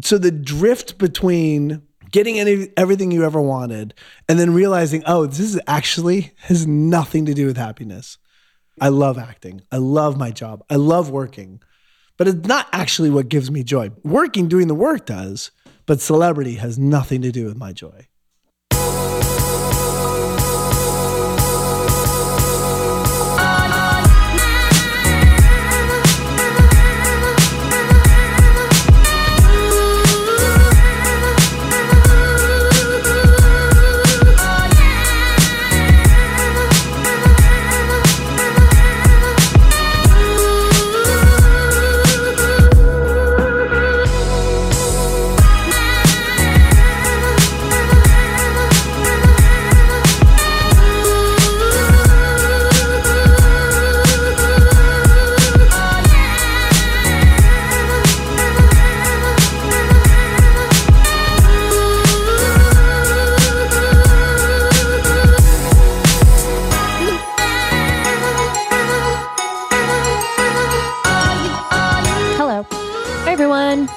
So the drift between getting everything you ever wanted and then realizing, oh, this is actually has nothing to do with happiness. I love acting. I love my job. I love working. But it's not actually what gives me joy. Working, doing the work does, but celebrity has nothing to do with my joy.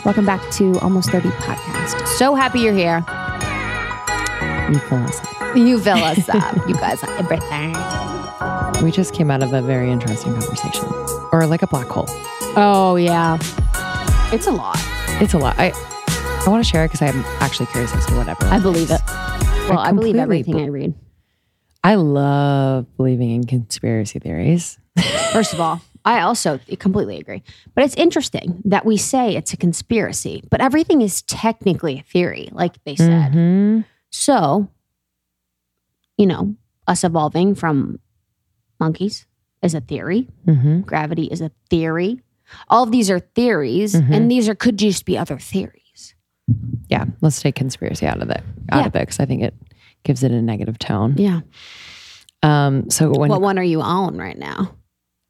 Welcome back to Almost 30 Podcast. So happy you're here. You fill us up. You guys are everything. We just came out of a very interesting conversation. Or like a black hole. Oh, yeah. It's a lot. I want to share it because I'm actually curious as to whatever. I believe it. Well, I believe everything I read. I love believing in conspiracy theories. First of all. I also completely agree. But it's interesting that we say it's a conspiracy, but everything is technically a theory, like they said. Mm-hmm. So, you know, us evolving from monkeys is a theory. Mm-hmm. Gravity is a theory. All of these are theories, mm-hmm. and these could just be other theories. Yeah, let's take conspiracy out of it, because I think it gives it a negative tone. Yeah. What one are you on right now?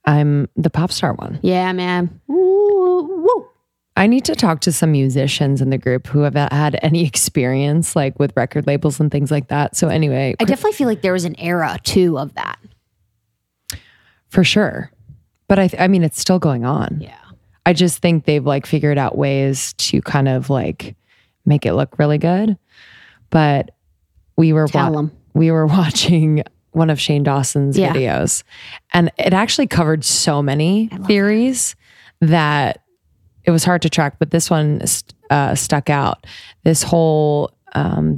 I'm the pop star one. Yeah, man. Ooh, woo. I need to talk to some musicians in the group who have had any experience like with record labels and things like that. So anyway. I definitely feel like there was an era too of that. For sure. But I mean, it's still going on. Yeah. I just think they've like figured out ways to kind of like make it look really good. But we were watching one of Shane Dawson's videos. And it actually covered so many theories that it was hard to track, but this one stuck out. This whole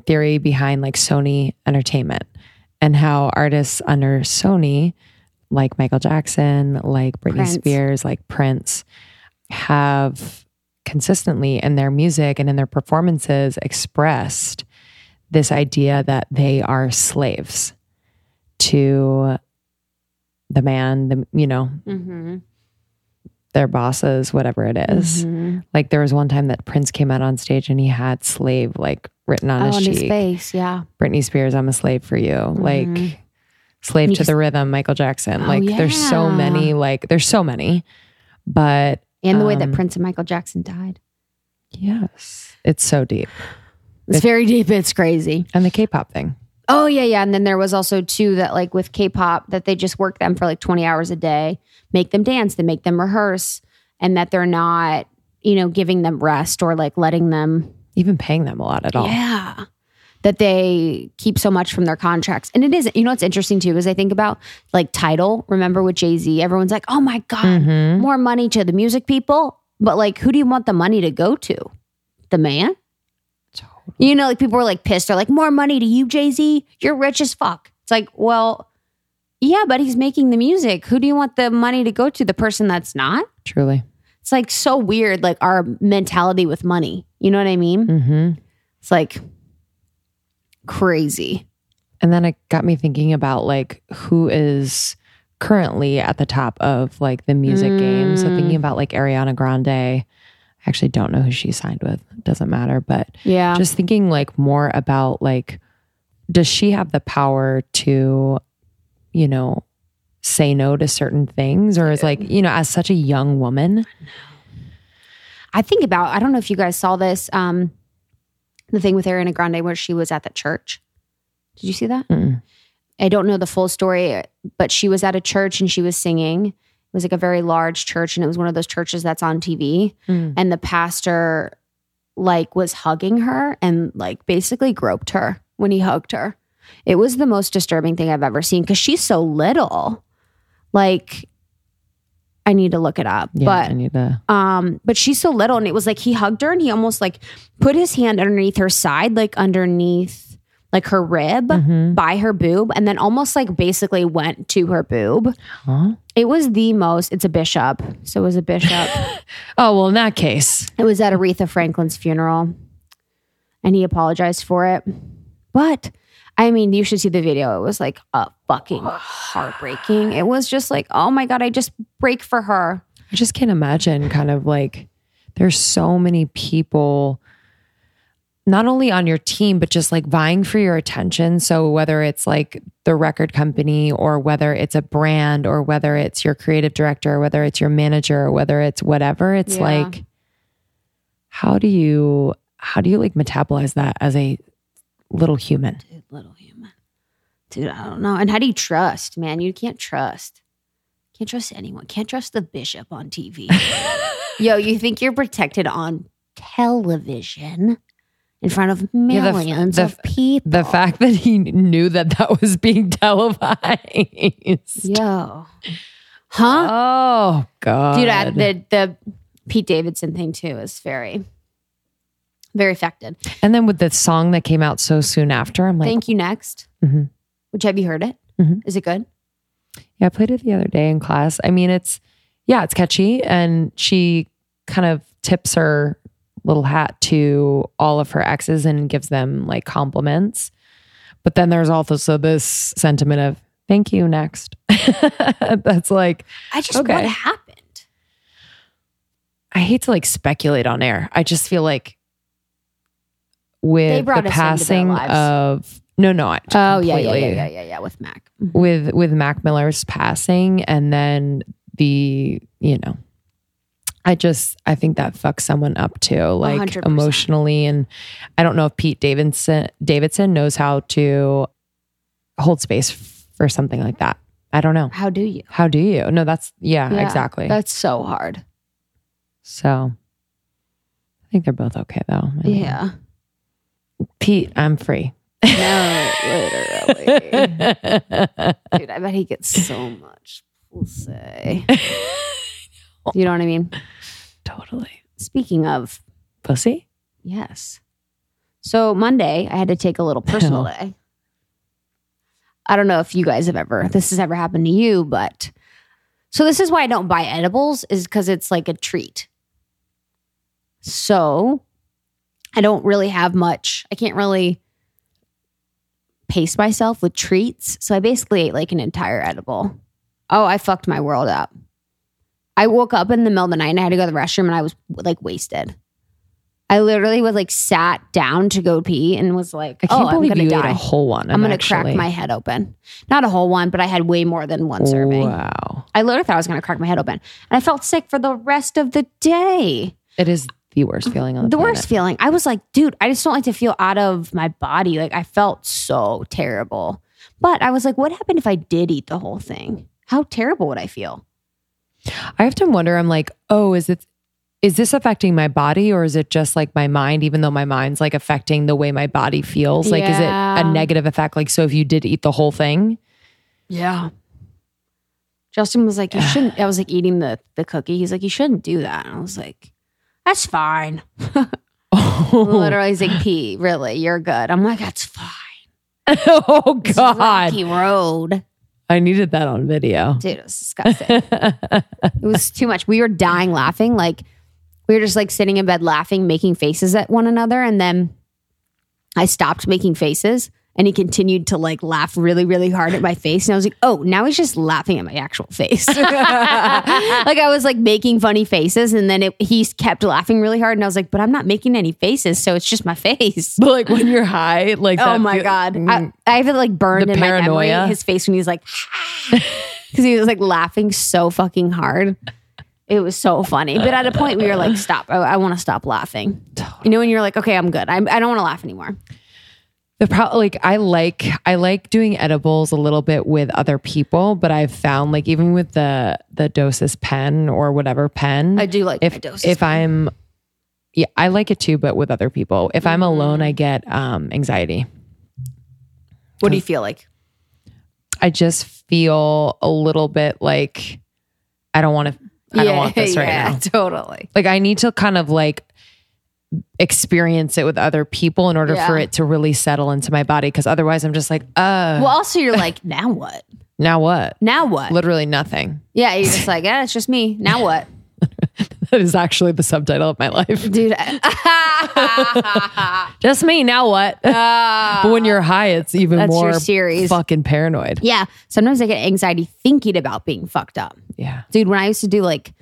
theory behind like Sony Entertainment and how artists under Sony, like Michael Jackson, like Britney Spears, like Prince, have consistently in their music and in their performances expressed this idea that they are slaves to the man, mm-hmm. their bosses, whatever it is. Mm-hmm. Like there was one time that Prince came out on stage and he had slave like written on his cheek. His face, yeah. Britney Spears, I'm a slave for you. Mm-hmm. Like slave to the rhythm, Michael Jackson. There's so many. But and the way that Prince and Michael Jackson died. Yes. It's so deep. It's very deep. It's crazy. And the K-pop thing. Oh, yeah, yeah. And then there was also, too, that like with K-pop, that they just work them for like 20 hours a day, make them dance, they make them rehearse, and that they're not, you know, giving them rest or like letting them... Even paying them a lot at all. Yeah. That they keep so much from their contracts. And it is, you know, what's interesting, too, is I think about like Tidal. Remember with Jay-Z, everyone's like, oh my God, mm-hmm. more money to the music people. But like, who do you want the money to go to? The man? You know, like people were like pissed. They're like, more money to you, Jay-Z. You're rich as fuck. It's like, well, yeah, but he's making the music. Who do you want the money to go to? The person that's not? Truly. It's like so weird, like our mentality with money. You know what I mean? Mm-hmm. It's like crazy. And then it got me thinking about like who is currently at the top of like the music game. So thinking about like Ariana Grande. I actually don't know who she signed with. It doesn't matter. But yeah, just thinking like more about like, does she have the power to, you know, say no to certain things? Or is like, you know, as such a young woman? I don't know if you guys saw this, the thing with Ariana Grande where she was at the church. Did you see that? Mm-mm. I don't know the full story, but she was at a church and she was singing. It was like a very large church, and it was one of those churches that's on TV. Mm. And the pastor like was hugging her and like basically groped her when he hugged her. It was the most disturbing thing I've ever seen because she's so little. Like, I need to look it up. Yeah, but I need to. But she's so little, and it was like he hugged her and he almost like put his hand underneath her side, like underneath like her rib, mm-hmm. by her boob, and then almost like basically went to her boob. Huh? It was the most. It's a bishop, so it was a bishop. Oh well, in that case, it was at Aretha Franklin's funeral, and he apologized for it. But I mean, you should see the video. It was like fucking heartbreaking. It was just like, oh my God, I just break for her. I just can't imagine kind of like there's so many people not only on your team, but just like vying for your attention. So whether it's like the record company or whether it's a brand or whether it's your creative director, or whether it's your manager, or whether it's whatever, it's like, how do you like metabolize that as a little human? Dude, little human. Dude, I don't know. And how do you trust, man? You can't trust. Can't trust anyone. Can't trust the bishop on TV. Yo, you think you're protected on television in front of millions of people. The fact that he knew that was being televised. Yo. Huh? Oh, God. Dude, the Pete Davidson thing too is very... very affected. And then with the song that came out so soon after, I'm like... Thank You Next. Mm-hmm. Which, have you heard it? Mm-hmm. Is it good? Yeah, I played it the other day in class. I mean, it's catchy. And she kind of tips her little hat to all of her exes and gives them like compliments. But then there's also this sentiment of, thank you, next. That's like, I just, okay. What happened? I hate to like speculate on air. I just feel like with the passing of with Mac, mm-hmm. with Mac Miller's passing, and then the, you know, I think that fucks someone up too, like 100%. Emotionally, and I don't know if Pete Davidson knows how to hold space for something like that. I don't know. How do you? No, that's exactly. That's so hard. So, I think they're both okay though. Anyway. Yeah. Pete, I'm free. No, literally. Dude, I bet he gets so much pussy. You know what I mean? Totally. Speaking of... pussy? Yes. So Monday, I had to take a little personal day. I don't know if you guys have this has happened to you, but... so this is why I don't buy edibles, is because it's like a treat. So... I don't really have much. I can't really pace myself with treats. So I basically ate like an entire edible. Oh, I fucked my world up. I woke up in the middle of the night and I had to go to the restroom and I was like wasted. I literally was like sat down to go pee and was like, I can't believe I'm gonna die. Ate a whole one. I'm going to crack my head open. Not a whole one, but I had way more than one serving. Wow. I literally thought I was going to crack my head open. And I felt sick for the rest of the day. It is the worst feeling on the planet. The worst feeling. I was like, dude, I just don't like to feel out of my body. Like, I felt so terrible. But I was like, what happened if I did eat the whole thing? How terrible would I feel? I have to wonder, I'm like, oh, is this affecting my body or is it just like my mind, even though my mind's like affecting the way my body feels? Like, is it a negative effect? Like, so if you did eat the whole thing? Yeah. Justin was like, you shouldn't. I was like eating the cookie. He's like, you shouldn't do that. And I was like, that's fine. Oh. Literally, he's like, P, really, you're good. I'm like, that's fine. Oh, God. This is rocky road. I needed that on video. Dude, it was disgusting. It was too much. We were dying laughing. Like, we were just like sitting in bed laughing, making faces at one another. And then I stopped making faces and he continued to like laugh really, really hard at my face. And I was like, oh, now he's just laughing at my actual face. Like I was like making funny faces and then he kept laughing really hard. And I was like, but I'm not making any faces. So it's just my face. But like when you're high, like, oh my God, I have it like burned in paranoia. My memory, his face when he's like, because he was like laughing so fucking hard. It was so funny. But at a point we were like, stop, I want to stop laughing. You know, when you're like, okay, I'm good. I don't want to laugh anymore. I like doing edibles a little bit with other people, but I've found like even with the dosis pen or whatever pen, I do like if my dosis. If pen. I'm Yeah, I like it too, but with other people. If I'm alone, I get anxiety. What do you feel like? I just feel a little bit like I don't want to. I don't want this right now. Totally. Like I need to kind of like experience it with other people in order for it to really settle into my body, because otherwise I'm just like, well, also you're like, now what? Now what? Now what? Literally nothing. Yeah, you're just like, it's just me. Now what? That is actually the subtitle of my life. Dude. Just me, now what? But when you're high, it's even more fucking paranoid. Yeah. Sometimes I get anxiety thinking about being fucked up. Yeah. Dude, when I used to do like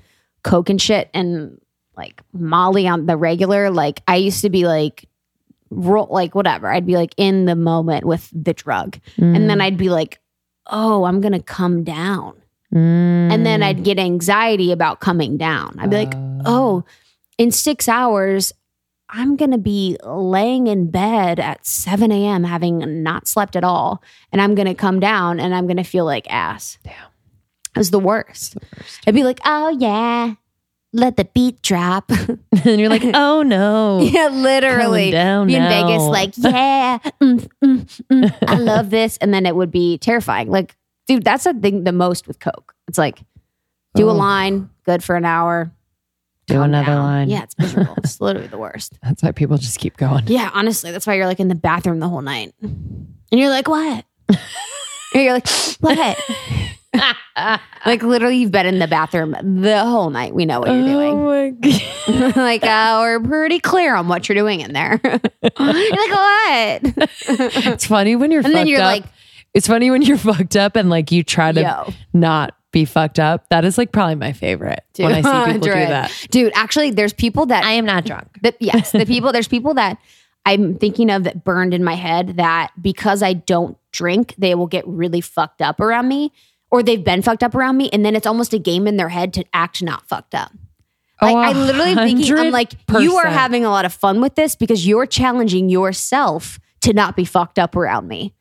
coke and shit and like Molly on the regular, like I used to be like, whatever. I'd be like in the moment with the drug. And then I'd be like, oh, I'm going to come down. And then I'd get anxiety about coming down. I'd be like, oh, in 6 hours, I'm going to be laying in bed at 7 a.m. having not slept at all. And I'm going to come down and I'm going to feel like ass. Yeah. It was the worst. I'd be like, oh, yeah, let the beat drop. And you're like, oh, no. Yeah, literally. Down be in now. Vegas like, yeah, I love this. And then it would be terrifying. Like, dude, that's the thing the most with coke. It's like, do a line, good for an hour. Do another line. Yeah, it's miserable. It's literally the worst. That's why people just keep going. Yeah, honestly. That's why you're like in the bathroom the whole night. And you're like, what? And you're like, what? Like literally you've been in the bathroom the whole night. We know what you're doing. Oh my God. Like we're pretty clear on what you're doing in there. You're like, what? It's funny when you're fucked up. And then you're like, it's funny when you're fucked up and like you try to not be fucked up. That is like probably my favorite when I see people do that. Dude, actually there's people that... I am not drunk. There's people that I'm thinking of that burned in my head that because I don't drink, they will get really fucked up around me, or they've been fucked up around me, and then it's almost a game in their head to act not fucked up. Like, I literally thinking, I'm like, you are having a lot of fun with this because you're challenging yourself to not be fucked up around me.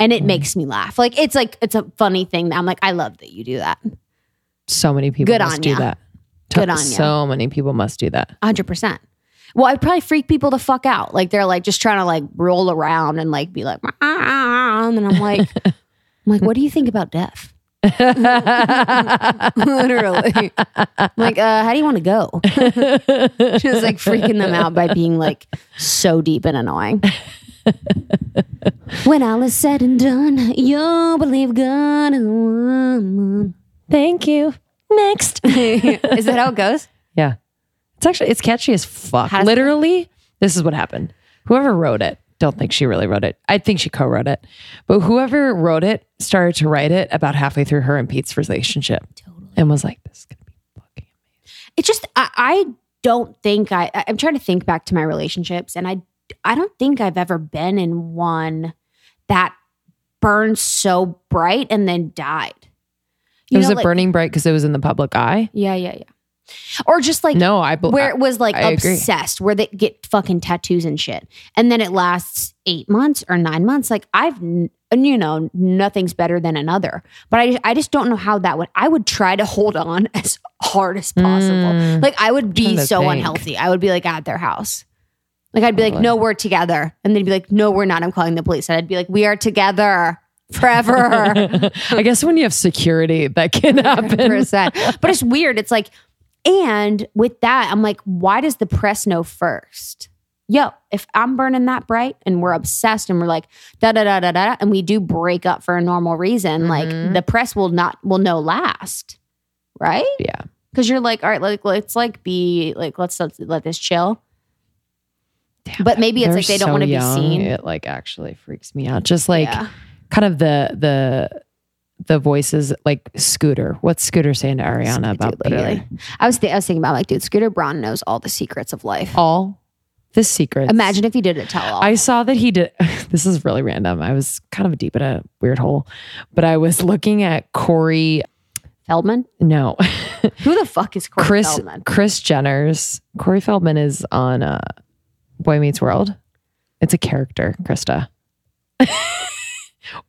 And it makes me laugh. Like, it's a funny thing. That I'm like, I love that you do that. So many people must do that. Good on you. So many people must do that. 100%. Well, I probably freak people the fuck out. Like, they're like just trying to like roll around and like be like, and then I'm like, what do you think about death? Literally. I'm like, how do you want to go? Just like freaking them out by being like so deep and annoying. When all is said and done, you'll believe God. Thank you. Next. Is that how it goes? Yeah. It's catchy as fuck. Literally, this is what happened. Whoever wrote it, don't think she really wrote it. I think she co-wrote it. But whoever wrote it started to write it about halfway through her and Pete's relationship. Totally. And was like, this is going to be fucking amazing. It's just, I don't think I'm trying to think back to my relationships, and I don't think I've ever been in one that burned so bright and then died. It was burning bright because it was in the public eye? Yeah. Or just like where it was like obsessed, where they get fucking tattoos and shit. And then it lasts 8 months or 9 months. Like nothing's better than another. But I just don't know how that would... I would try to hold on as hard as possible. Like I would be so unhealthy. I would be like at their house. Like I'd be like, no, we're together. And they'd be like, no, we're not. I'm calling the police. And I'd be like, we are together forever. I guess when you have security, that can happen. 100%. But it's weird. It's like, and with that, I'm like, why does the press know first? Yo, if I'm burning that bright and we're obsessed and we're like, da-da-da-da-da, and we do break up for a normal reason, like the press will know last, right? Yeah. Because you're like, all right, like let's like be, like let's let this chill. Damn, but maybe it's like they don't want to be seen. It like actually freaks me out. Just like kind of the voices like Scooter. What's Scooter saying to Ariana about literally? I was thinking about like, dude, Scooter Braun knows all the secrets of life. All the secrets. Imagine if he did it tell all. I saw that he did. This is really random. I was kind of deep in a weird hole, but I was looking at Corey Feldman? No. Who the fuck is Corey Feldman? Kris Jenner's. Corey Feldman is on Boy Meets World. It's a character, Krista.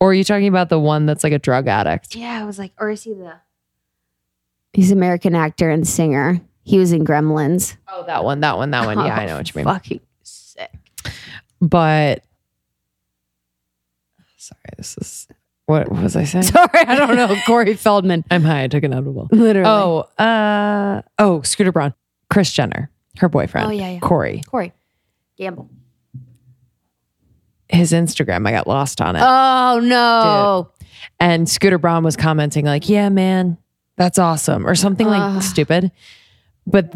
Or are you talking about the one that's like a drug addict? Yeah, I was like, or is he the... He's an American actor and singer. He was in Gremlins. Oh, that one. Yeah, I know what you mean. Fucking sick. But sorry, this is what was I saying? Sorry, I don't know. Corey Feldman. I'm high. I took an edible. Literally. Oh, Scooter Braun, Kris Jenner, her boyfriend. Oh yeah. Corey Gamble. His Instagram, I got lost on it. Oh no. Dude. And Scooter Braun was commenting like, yeah, man, that's awesome. Or something like stupid. But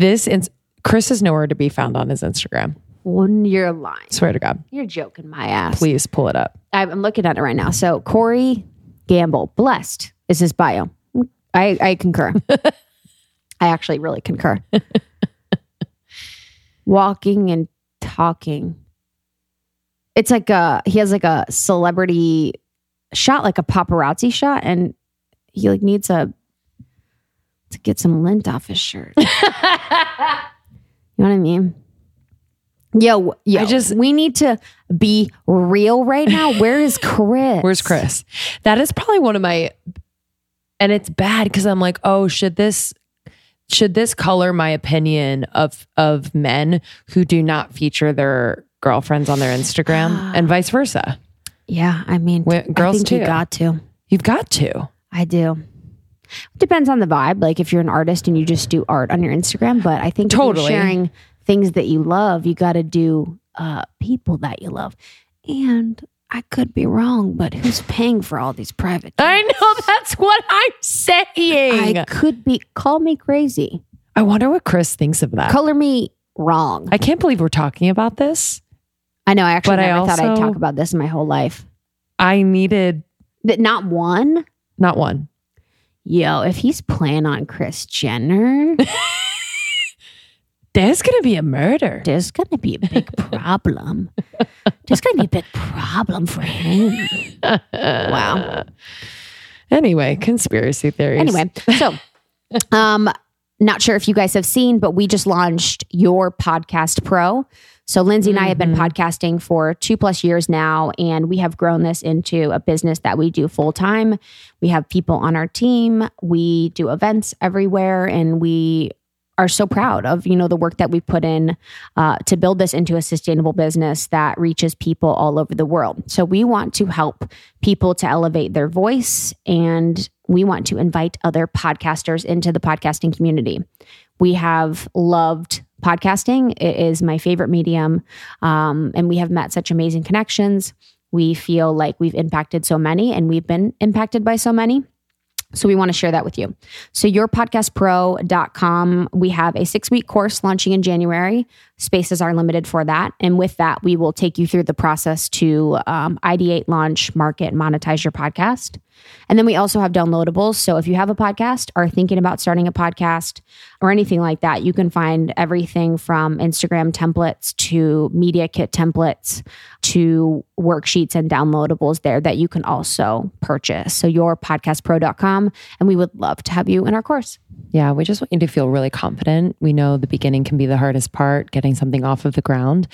Kris is nowhere to be found on his Instagram. When you're lying. Swear to God. You're joking my ass. Please pull it up. I'm looking at it right now. So Corey Gamble, blessed is his bio. I concur. I actually really concur. Walking and talking. It's like he has like a celebrity shot, like a paparazzi shot, and he like needs to get some lint off his shirt. You know what I mean? Yo, we need to be real right now. Where is Kris? Where's Kris? That is probably one of my, and it's bad because I'm like, oh, should this color my opinion of men who do not feature their girlfriends on their Instagram and vice versa. Yeah, I mean, girls I think too. You've got to. I do. It depends on the vibe. Like if you're an artist and you just do art on your Instagram, but I think totally. If you're sharing things that you love, you got to do people that you love. And I could be wrong, but who's paying for all these private? Jobs? I know that's what I'm saying. I could be. Call me crazy. I wonder what Kris thinks of that. Color me wrong. I can't believe we're talking about this. I know. I actually never thought I'd talk about this in my whole life. I needed... Not one? Not one. Yo, if he's playing on Kris Jenner... There's going to be a murder. There's going to be a big problem. There's going to be a big problem for him. Wow. Anyway, conspiracy theories. Anyway, so... Not sure if you guys have seen, but we just launched Your Podcast Pro. So Lindsay and I have been podcasting for 2+ years now, and we have grown this into a business that we do full time. We have people on our team. We do events everywhere, and we are so proud of, you know, the work that we put in to build this into a sustainable business that reaches people all over the world. So we want to help people to elevate their voice, and we want to invite other podcasters into the podcasting community. We have loved podcasting. It is my favorite medium. And we have met such amazing connections. We feel like we've impacted so many, and we've been impacted by so many. So we want to share that with you. So yourpodcastpro.com, we have a 6-week course launching in January. Spaces are limited for that. And with that, we will take you through the process to ideate, launch, market, monetize your podcast. And then we also have downloadables. So if you have a podcast or are thinking about starting a podcast or anything like that, you can find everything from Instagram templates to media kit templates to worksheets and downloadables there that you can also purchase. So yourpodcastpro.com, and we would love to have you in our course. Yeah, we just want you to feel really confident. We know the beginning can be the hardest part, getting something off of the ground.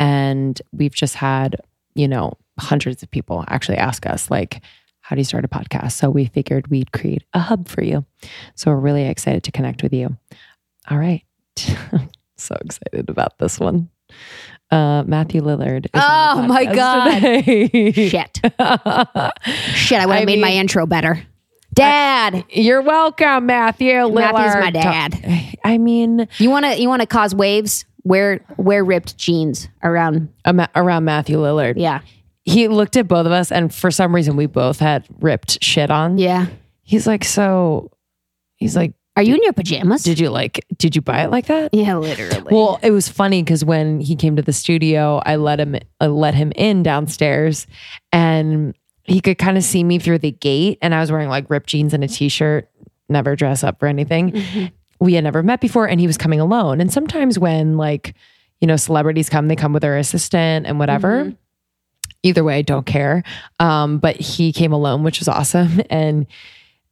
And we've just had, you know, hundreds of people actually ask us like, how do you start a podcast? So we figured we'd create a hub for you. So we're really excited to connect with you. All right. So excited about this one. Matthew Lillard. Oh my God. Shit. Shit. I would have made my intro better. Dad. You're welcome, Matthew Lillard. Matthew's my dad. I mean. You want to cause waves? Wear ripped jeans around Matthew Lillard. Yeah. He looked at both of us, and for some reason, we both had ripped shit on. Yeah. He's like, are you in your pajamas? Did you buy it like that? Yeah, literally. Well, it was funny because when he came to the studio, I let him in downstairs, and he could kind of see me through the gate, and I was wearing like ripped jeans and a t-shirt, never dress up or anything. Mm-hmm. We had never met before, and he was coming alone. And sometimes when like, you know, celebrities come, they come with their assistant and whatever. Mm-hmm. Either way, I don't care. But he came alone, which was awesome. And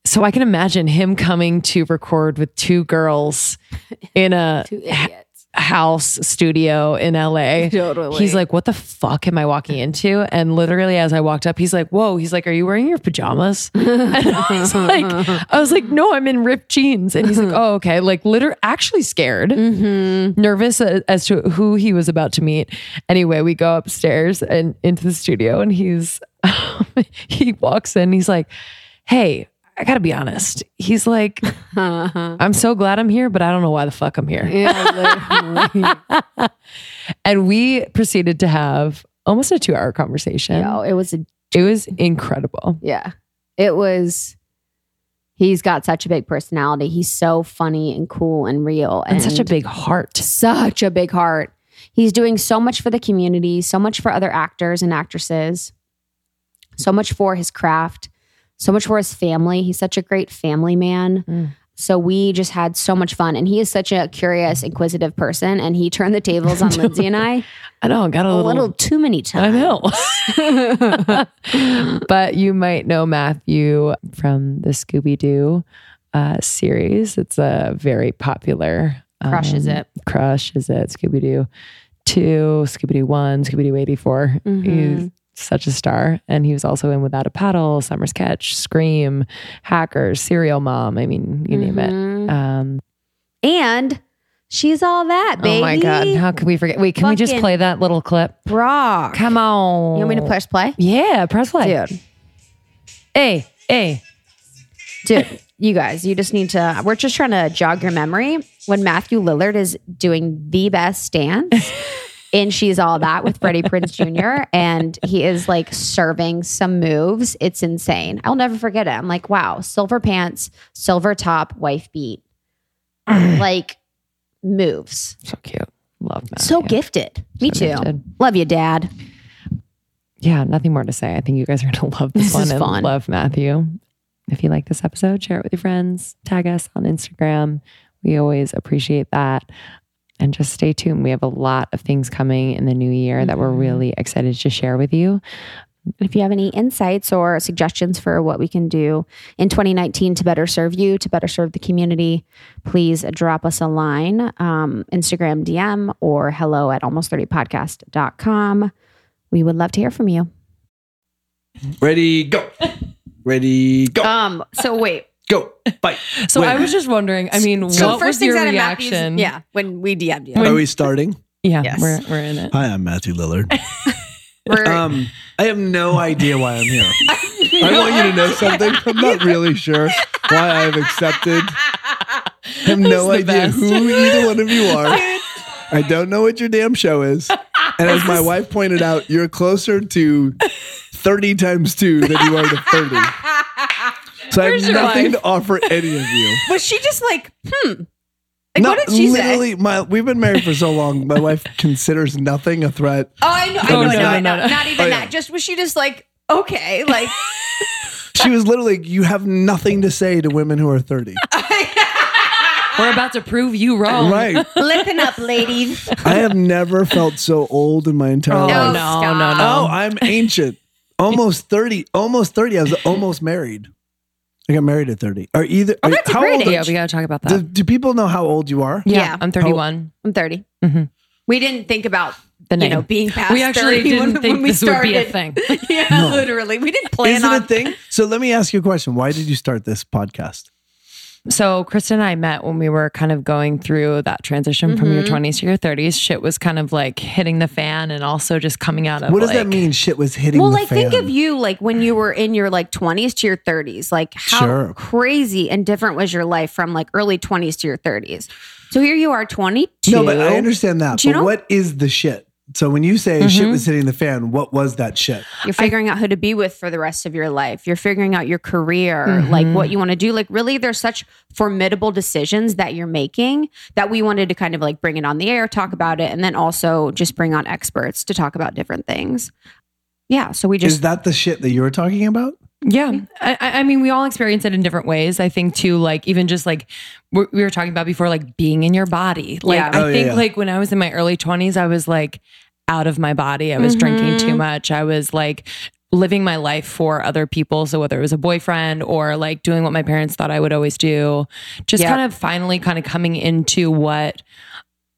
so I can imagine him coming to record with two girls in a... two idiots. house studio in LA. Totally. He's like, what the fuck am I walking into? And literally as I walked up, he's like, whoa, he's like, are you wearing your pajamas? And I was like, no, I'm in ripped jeans. And he's like, oh, okay. Like actually scared, nervous as to who he was about to meet. Anyway, we go upstairs and into the studio and he walks in, he's like, hey, I gotta be honest. He's like, I'm so glad I'm here, but I don't know why the fuck I'm here. Yeah, and we proceeded to have almost a 2-hour conversation. Yeah, it was incredible. Yeah, it was. He's got such a big personality. He's so funny and cool and real, and such a big heart. Such a big heart. He's doing so much for the community, so much for other actors and actresses, so much for his craft. So much for his family. He's such a great family man. Mm. So we just had so much fun. And he is such a curious, inquisitive person. And he turned the tables on Lindsay and I. I know. Got a little too many times. I know. But you might know Matthew from the Scooby-Doo series. It's a very popular. Crushes it. Scooby-Doo 2, Scooby-Doo 1, Scooby-Doo 84. Mm-hmm. He's such a star. And he was also in Without a Paddle, Summer's Catch, Scream, Hackers, Serial Mom. I mean, you name it. And She's All That, baby. Oh my God. How could we forget? Wait, can we just play that little clip? Rock. Come on. You want me to press play? Yeah, press play. Dude. Hey. Dude, you guys, you just need to, we're just trying to jog your memory when Matthew Lillard is doing the best dance. In She's All That with Freddie Prinze Jr. And he is like serving some moves. It's insane. I'll never forget it. I'm like, wow, silver pants, silver top, wife beat. Like moves. So cute. Love that. So gifted. Me too. Gifted. Love you, Dad. Yeah, nothing more to say. I think you guys are going to love this one. And love Matthew. If you like this episode, share it with your friends. Tag us on Instagram. We always appreciate that. And just stay tuned. We have a lot of things coming in the new year that we're really excited to share with you. If you have any insights or suggestions for what we can do in 2019 to better serve you, to better serve the community, please drop us a line, Instagram DM or hello@almost30podcast.com. We would love to hear from you. Ready, go. So wait. Go. Bye. So wait. I was just wondering, I mean, what was your reaction? Yeah, when we DM'd you. Are we starting? Yeah, yes. We're in it. Hi, I'm Matthew Lillard. I have no idea why I'm here. I want you to know something. I'm not really sure why I've accepted. I have no idea who either one of you are. I don't know what your damn show is. And as my wife pointed out, you're closer to 30 times 2 than you are to 30. So I have nothing to offer any of you. Was she just like, Like, what did she say? We've been married for so long. My wife considers nothing a threat. Oh, I know. Not even that. Yeah. Was she just like, okay, like. She was literally, you have nothing to say to women who are 30. We're about to prove you wrong. Right. Listen up, ladies. I have never felt so old in my entire life. No. Oh, I'm ancient. Almost 30. I was almost married. I got married at 30. That's a great idea. We got to talk about that. Do people know how old you are? Yeah. I'm 31. I'm 30. Mm-hmm. We didn't think about the name. Being past 30 didn't think this would be a thing. Yeah, no. Literally. We didn't plan on it. Is it a thing? So let me ask you a question. Why did you start this podcast? So Kristen and I met when we were kind of going through that transition from your 20s to your 30s. Shit was kind of like hitting the fan and also just coming out of. What does that mean? Shit was hitting the fan. Well, like think of you like when you were in your like 20s to your 30s. Like how crazy and different was your life from like early 20s to your 30s. So here you are 22. No, but I understand that. But what is the shit? So when you say shit was hitting the fan, what was that shit? You're figuring out who to be with for the rest of your life. You're figuring out your career, like what you want to do. Like really, there's such formidable decisions that you're making that we wanted to kind of like bring it on the air, talk about it, and then also just bring on experts to talk about different things. Yeah. So we just... Is that the shit that you were talking about? Yeah. I mean, we all experience it in different ways. I think too, like even just like we were talking about before, like being in your body. Like I think like when I was in my early 20s, I was like out of my body. I was drinking too much. I was like living my life for other people. So whether it was a boyfriend or like doing what my parents thought I would always do, just kind of finally coming into what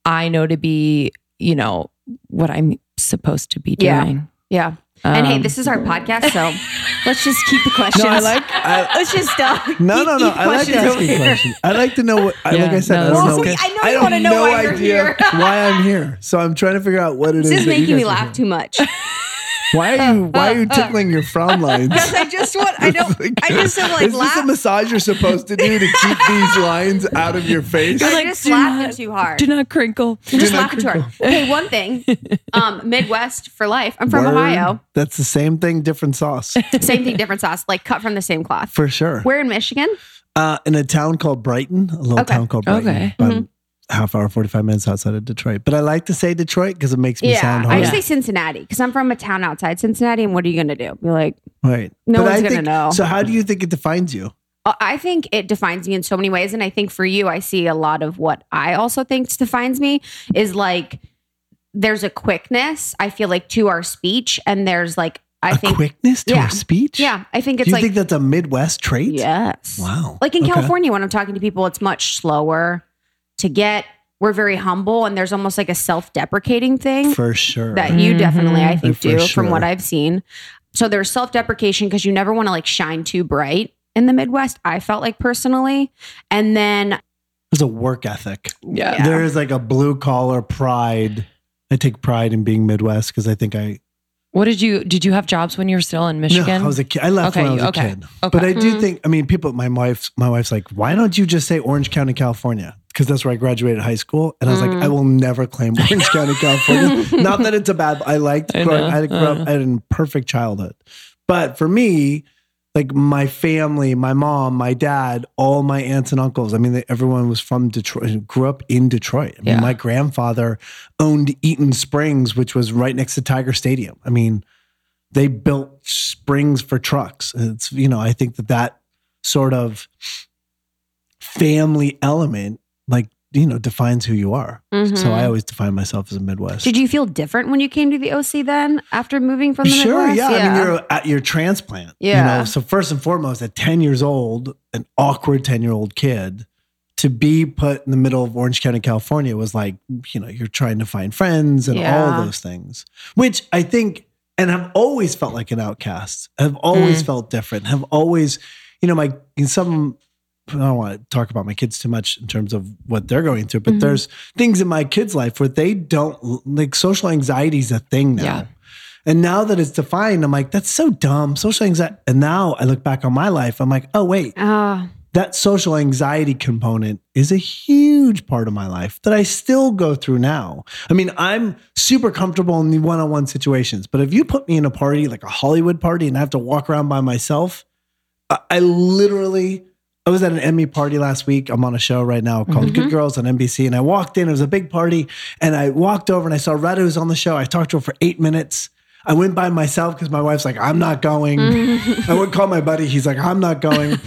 I know to be, you know, what I'm supposed to be doing. Yeah. And hey, this is our podcast, so let's just keep the questions. No, let's just No. I like asking questions. I like to know what. Like I said, I don't want to know why you're here. Why I'm here. So I'm trying to figure out what it is. This is making me laugh too much. Why are you tickling your frown lines? Because I just am like laughing. Is this a massage you're supposed to do to keep these lines out of your face? You're like, just laughing too hard. Do not crinkle. Just laughing too hard. Okay, one thing. Midwest for life. I'm from Ohio. That's the same thing, different sauce. Same thing, different sauce. Like cut from the same cloth. For sure. Where in Michigan? In a town called Brighton. A little town called Brighton. Okay. Half hour, 45 minutes outside of Detroit. But I like to say Detroit because it makes me sound hard. I say Cincinnati because I'm from a town outside Cincinnati. And what are you going to do? You're like, right. No one's going to know. So how do you think it defines you? I think it defines me in so many ways. And I think for you, I see a lot of what I also think defines me is like, there's a quickness, I feel like, to our speech. And there's like, I think quickness to our speech? Yeah. I think it's like... Do you think that's a Midwest trait? Yes. Wow. Like in California, when I'm talking to people, it's much slower to get. We're very humble, and there's almost like a self-deprecating thing. For sure. That you definitely, I think, do from what I've seen. So there's self-deprecation because you never want to like shine too bright in the Midwest, I felt like personally. And then... There's a work ethic. Yeah. There is like a blue-collar pride. I take pride in being Midwest because I think I... What did you have jobs when you were still in Michigan? No, I was a kid. I left when I was a kid. Okay. But I do think, I mean, people, my wife's like, why don't you just say Orange County, California? Because that's where I graduated high school. And I was like, I will never claim Orange County, California. Not that it's a bad, I grew up, I had a perfect childhood. But for me, like my family, my mom, my dad, all my aunts and uncles. I mean, everyone was from Detroit, grew up in Detroit. I mean, my grandfather owned Eaton Springs, which was right next to Tiger Stadium. I mean, they built springs for trucks. It's, you know, I think that sort of family element, like, you know, defines who you are. Mm-hmm. So I always define myself as a Midwest. Did you feel different when you came to the OC then after moving from the Midwest? Sure, yeah. I mean, you're at your transplant. Yeah. You know? So first and foremost, at 10 years old, an awkward 10-year-old kid, to be put in the middle of Orange County, California was like, you know, you're trying to find friends and all those things, which I think, and I've always felt like an outcast. I've always felt different. I've always, you know, I don't want to talk about my kids too much in terms of what they're going through, but there's things in my kids' life where they don't, like social anxiety is a thing now. Yeah. And now that it's defined, I'm like, that's so dumb. Social anxiety. And now I look back on my life, I'm like, oh, wait, that social anxiety component is a huge part of my life that I still go through now. I mean, I'm super comfortable in the one-on-one situations, but if you put me in a party, like a Hollywood party, and I have to walk around by myself, I was at an Emmy party last week. I'm on a show right now called Good Girls on NBC. And I walked in. It was a big party. And I walked over and I saw Retta who's on the show. I talked to her for 8 minutes. I went by myself because my wife's like, I'm not going. I would call my buddy. He's like, I'm not going.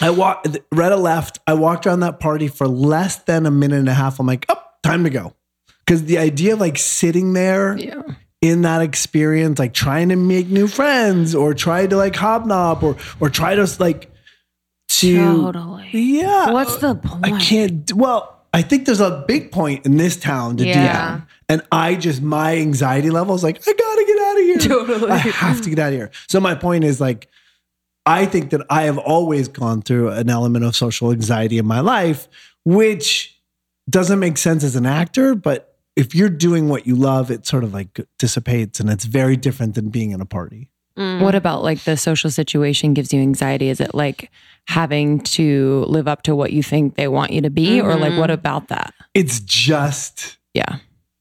Retta left. I walked around that party for less than a minute and a half. I'm like, oh, time to go. Because the idea of like sitting there... Yeah. In that experience, like trying to make new friends or try to like hobnob or try to like... What's the point? I can't. Well, I think there's a big point in this town to DM. And my anxiety level is like, I gotta get out of here. Totally. I have to get out of here. So my point is like, I think that I have always gone through an element of social anxiety in my life, which doesn't make sense as an actor, but if you're doing what you love, it sort of like dissipates and it's very different than being in a party. Mm. What about like the social situation gives you anxiety? Is it like having to live up to what you think they want you to be? Mm-hmm. Or like, what about that? It's just... Yeah.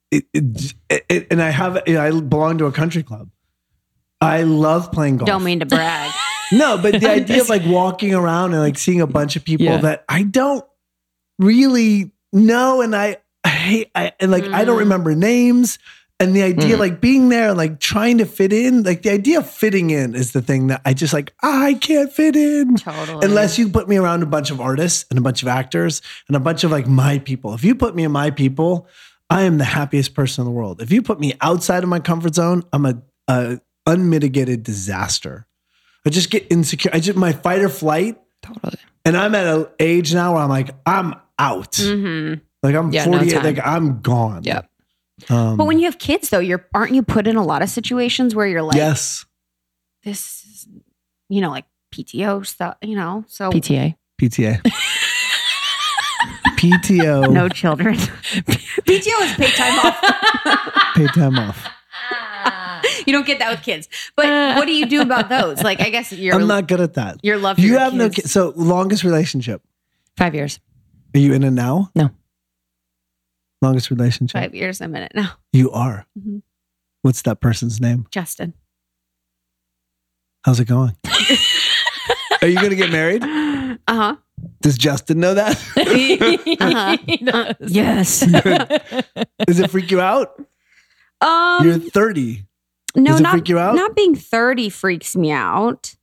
And I belong to a country club. I love playing golf. Don't mean to brag. No, but the idea of like walking around and like seeing a bunch of people that I don't really know. And I don't remember names. And the idea like being there, like trying to fit in, like the idea of fitting in is the thing that I just like, I can't fit in. Totally. Unless you put me around a bunch of artists and a bunch of actors and a bunch of like my people. If you put me in my people, I am the happiest person in the world. If you put me outside of my comfort zone, I'm a unmitigated disaster. I just get insecure. My fight or flight. Totally. And I'm at an age now where I'm like, I'm out. Mm-hmm. Like I'm 48, no, like I'm gone. Yeah. But when you have kids though, aren't you put in a lot of situations where you're like, yes, this is, you know, like PTO stuff, you know, so PTA. PTO. No children. PTO is paid time off. You don't get that with kids. But what do you do about those? Like, I guess I'm not good at that. Your love for your kids. You have no kids. So longest relationship? 5 years. Are you in it now? No. Longest relationship? 5 years. I'm in it now. You are? Mm-hmm. What's that person's name? Justin. How's it going? Are you going to get married? Uh-huh. Does Justin know that? Uh-huh. He does. Yes. Does it freak you out? You're 30. No, does it freak you out? Not being 30 freaks me out.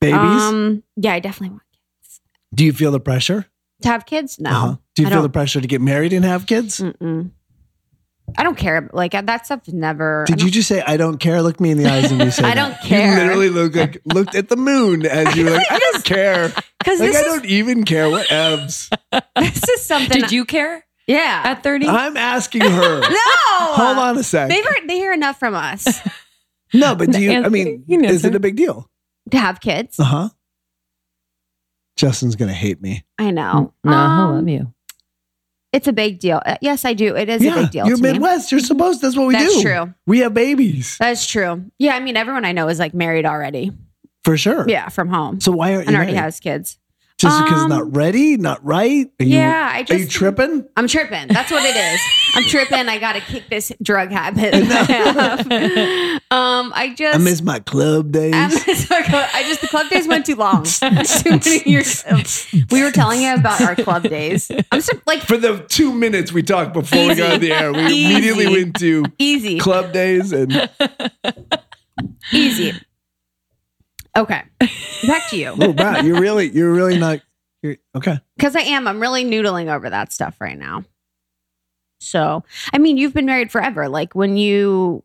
Babies? Yeah, I definitely want kids. Do you feel the pressure? To have kids? No. Uh-huh. Do you feel the pressure to get married and have kids? Mm-mm. I don't care. Like that stuff's never. Did you just say, I don't care? Look me in the eyes and you say, I don't care. You literally looked at the moon as you were like, I don't care. Like, I don't even care. What ebs? This is something. Did you care? Yeah. At 30? I'm asking her. No. Hold on a sec. They hear enough from us. No, but do you, I mean, is it a big deal? To have kids? Uh-huh. Justin's going to hate me. I know. No, I love you. It's a big deal. Yes, I do. It is a big deal. You're Midwest. You're supposed. That's what we do. That's true. We have babies. That's true. Yeah. I mean, everyone I know is like married already. For sure. Yeah. From home. So why aren't you already has kids? Just because it's not ready? Not right? Are you tripping? I'm tripping. That's what it is. I'm tripping. I got to kick this drug habit. I miss my club days. The club days went too long. Too many years. We were telling you about our club days. For the 2 minutes we talked before we got on the air, we immediately went to club days and easy. Okay. Back to you. Oh, wow. You're really not. Okay. Because I am. I'm really noodling over that stuff right now. So, I mean, you've been married forever. Like when you.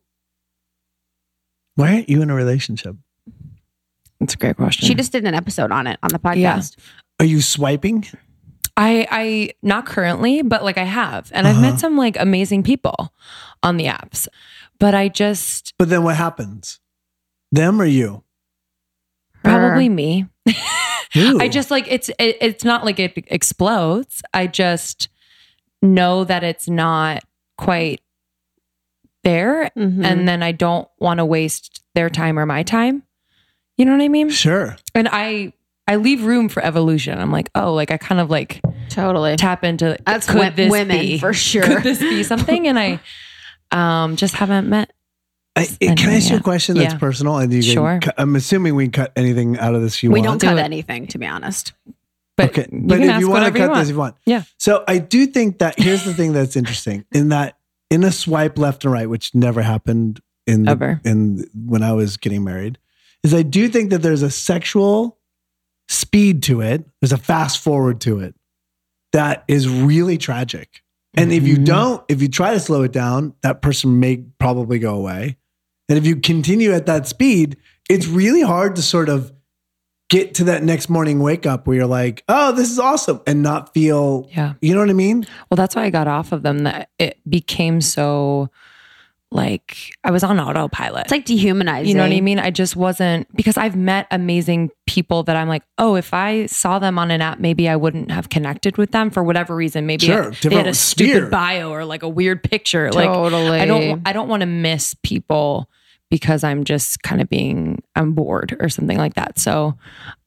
Why aren't you in a relationship? That's a great question. She just did an episode on it on the podcast. Yeah. Are you swiping? I not currently, but like I have. And I've met some like amazing people on the apps, but I just. But then what happens? Them or you? Probably me. I just like, it's not like it explodes. I just know that it's not quite there. Mm-hmm. And then I don't want to waste their time or my time. You know what I mean? Sure. And I leave room for evolution. I'm like, oh, like I kind of like totally tap into that's could this women be, for sure. Could this be something? And I just haven't met. Can I ask you a question that's personal? And you sure. I'm assuming we can cut anything out of this you want. We don't cut anything, to be honest. But, okay. But if you want to cut this, you want. Yeah. So I do think that here's the thing that's interesting in that in a swipe left and right, which never happened when I was getting married, is I do think that there's a sexual speed to it. There's a fast forward to it that is really tragic. And mm-hmm. If you try to slow it down, that person may probably go away. And if you continue at that speed, it's really hard to sort of get to that next morning wake up where you're like, oh, this is awesome. And not feel, you know what I mean? Well, that's why I got off of them, that it became so like I was on autopilot. It's like dehumanizing. You know what I mean? I just wasn't, because I've met amazing people that I'm like, oh, if I saw them on an app, maybe I wouldn't have connected with them for whatever reason. Maybe they had a stupid bio or like a weird picture. Totally. Like I don't want to miss people because I'm just kind of I'm bored or something like that. So,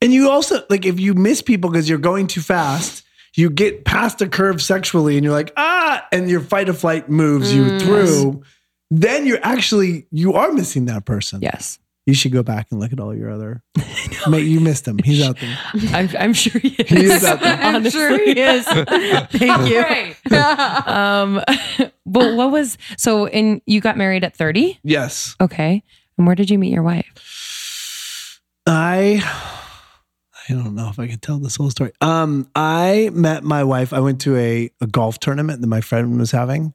and you also like, if you miss people because you're going too fast, you get past the curve sexually and you're like, and your fight or flight moves you through. Yes. Then you are missing that person. Yes. You should go back and look at all your other. No. Mate, you missed him. He's out there. I'm sure he is. He is out there. I'm sure he is. Thank you. Right. But what was, so and you got married at 30? Yes. Okay. And where did you meet your wife? I don't know if I can tell this whole story. I met my wife. I went to a golf tournament that my friend was having.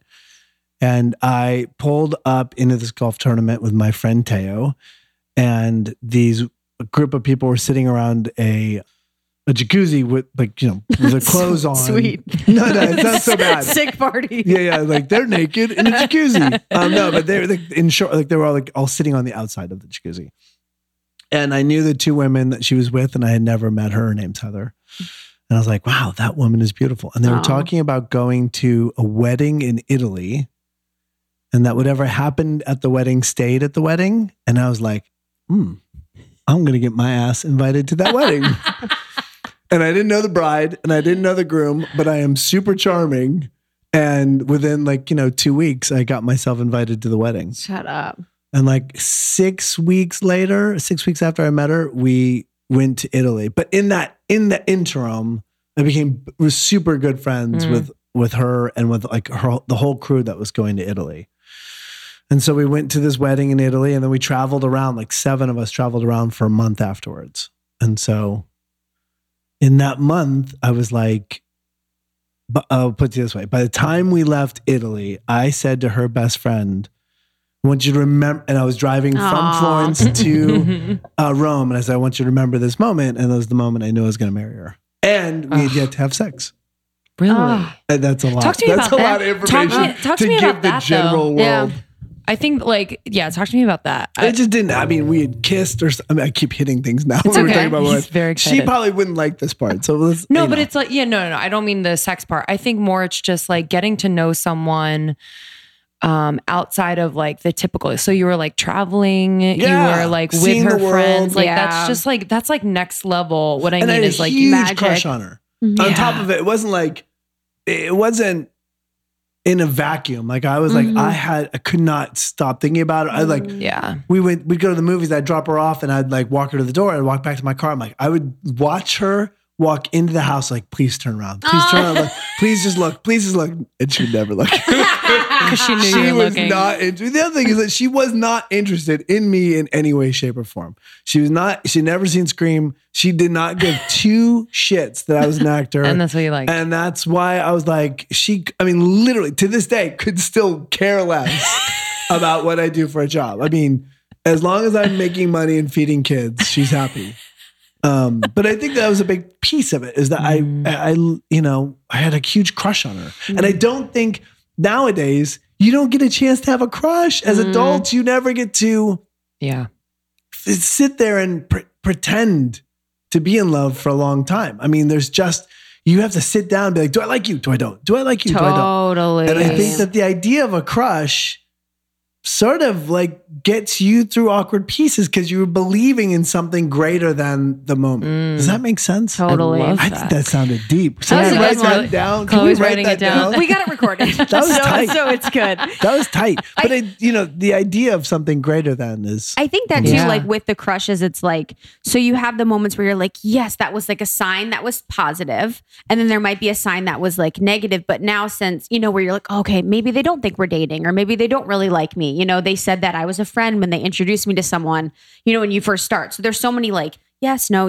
And I pulled up into this golf tournament with my friend Teo, and a group of people were sitting around a a jacuzzi with, like, you know, the clothes on. Sweet. No, it's not so bad. Sick party. Yeah, like they're naked in a jacuzzi. No, but they're like, in short, like they were all like all sitting on the outside of the jacuzzi. And I knew the two women that she was with, and I had never met her. Her name's Heather. And I was like, wow, that woman is beautiful. And they were talking about going to a wedding in Italy, and that whatever happened at the wedding stayed at the wedding. And I was like, I'm going to get my ass invited to that wedding. And I didn't know the bride, and I didn't know the groom, but I am super charming. And within 2 weeks, I got myself invited to the wedding. Shut up. And 6 weeks later, 6 weeks after I met her, we went to Italy. But in the interim, I was super good friends with her and with the whole crew that was going to Italy. And so we went to this wedding in Italy, and then we traveled around, seven of us traveled around for a month afterwards. And so in that month, I was like, I'll put it this way. By the time we left Italy, I said to her best friend, I want you to remember, and I was driving from Florence to Rome. And I said, I want you to remember this moment. And that was the moment I knew I was going to marry her. And we had yet to have sex. Really? And that's a lot. Talk to me about that. That's a lot of information to give about the general world. Yeah. I think, talk to me about that. I just didn't. I mean, we had kissed or something. I keep hitting things now. It's okay. We're talking about what. He's very excited. She probably wouldn't like this part. So let's, no, but know. It's like, yeah, no. I don't mean the sex part. I think more it's just getting to know someone outside of the typical. So you were traveling, you were with seeing her friends. That's just that's next level. What I and mean I had is a huge magic. Crush on her. Yeah. On top of it, it wasn't in a vacuum. I was I could not stop thinking about it. We'd go to the movies. I'd drop her off and I'd walk her to the door. I'd walk back to my car. I would watch her walk into the house. Please turn around. Please turn around. Please just look. And she'd never look. Because she knew she was looking. The other thing is that she was not interested in me in any way, shape, or form. She was not. She'd never seen Scream. She did not give two shits that I was an actor. And that's what you like. And that's why I was literally to this day could still care less about what I do for a job. I mean, as long as I'm making money and feeding kids, she's happy. But I think that was a big piece of it is that I had a huge crush on her. And I don't think nowadays you don't get a chance to have a crush as adults. You never get to sit there and pretend to be in love for a long time. I mean, there's just, you have to sit down and be like, do I like you? Do I don't? Do I like you? Totally. Do I don't? And I think that the idea of a crush sort of gets you through awkward pieces because you were believing in something greater than the moment. Does that make sense? Totally. I think that sounded deep. So that was write that down. Chloe's writing it down. We got it recorded. That was tight. So it's good. That was tight. But the idea of something greater than is. I think that too, with the crushes, it's so you have the moments where you're yes, that was a sign that was positive, and then there might be a sign that was negative. But now, since where you're okay, maybe they don't think we're dating, or maybe they don't really like me. They said that I was a friend when they introduced me to someone, when you first start. So there's so many yes, no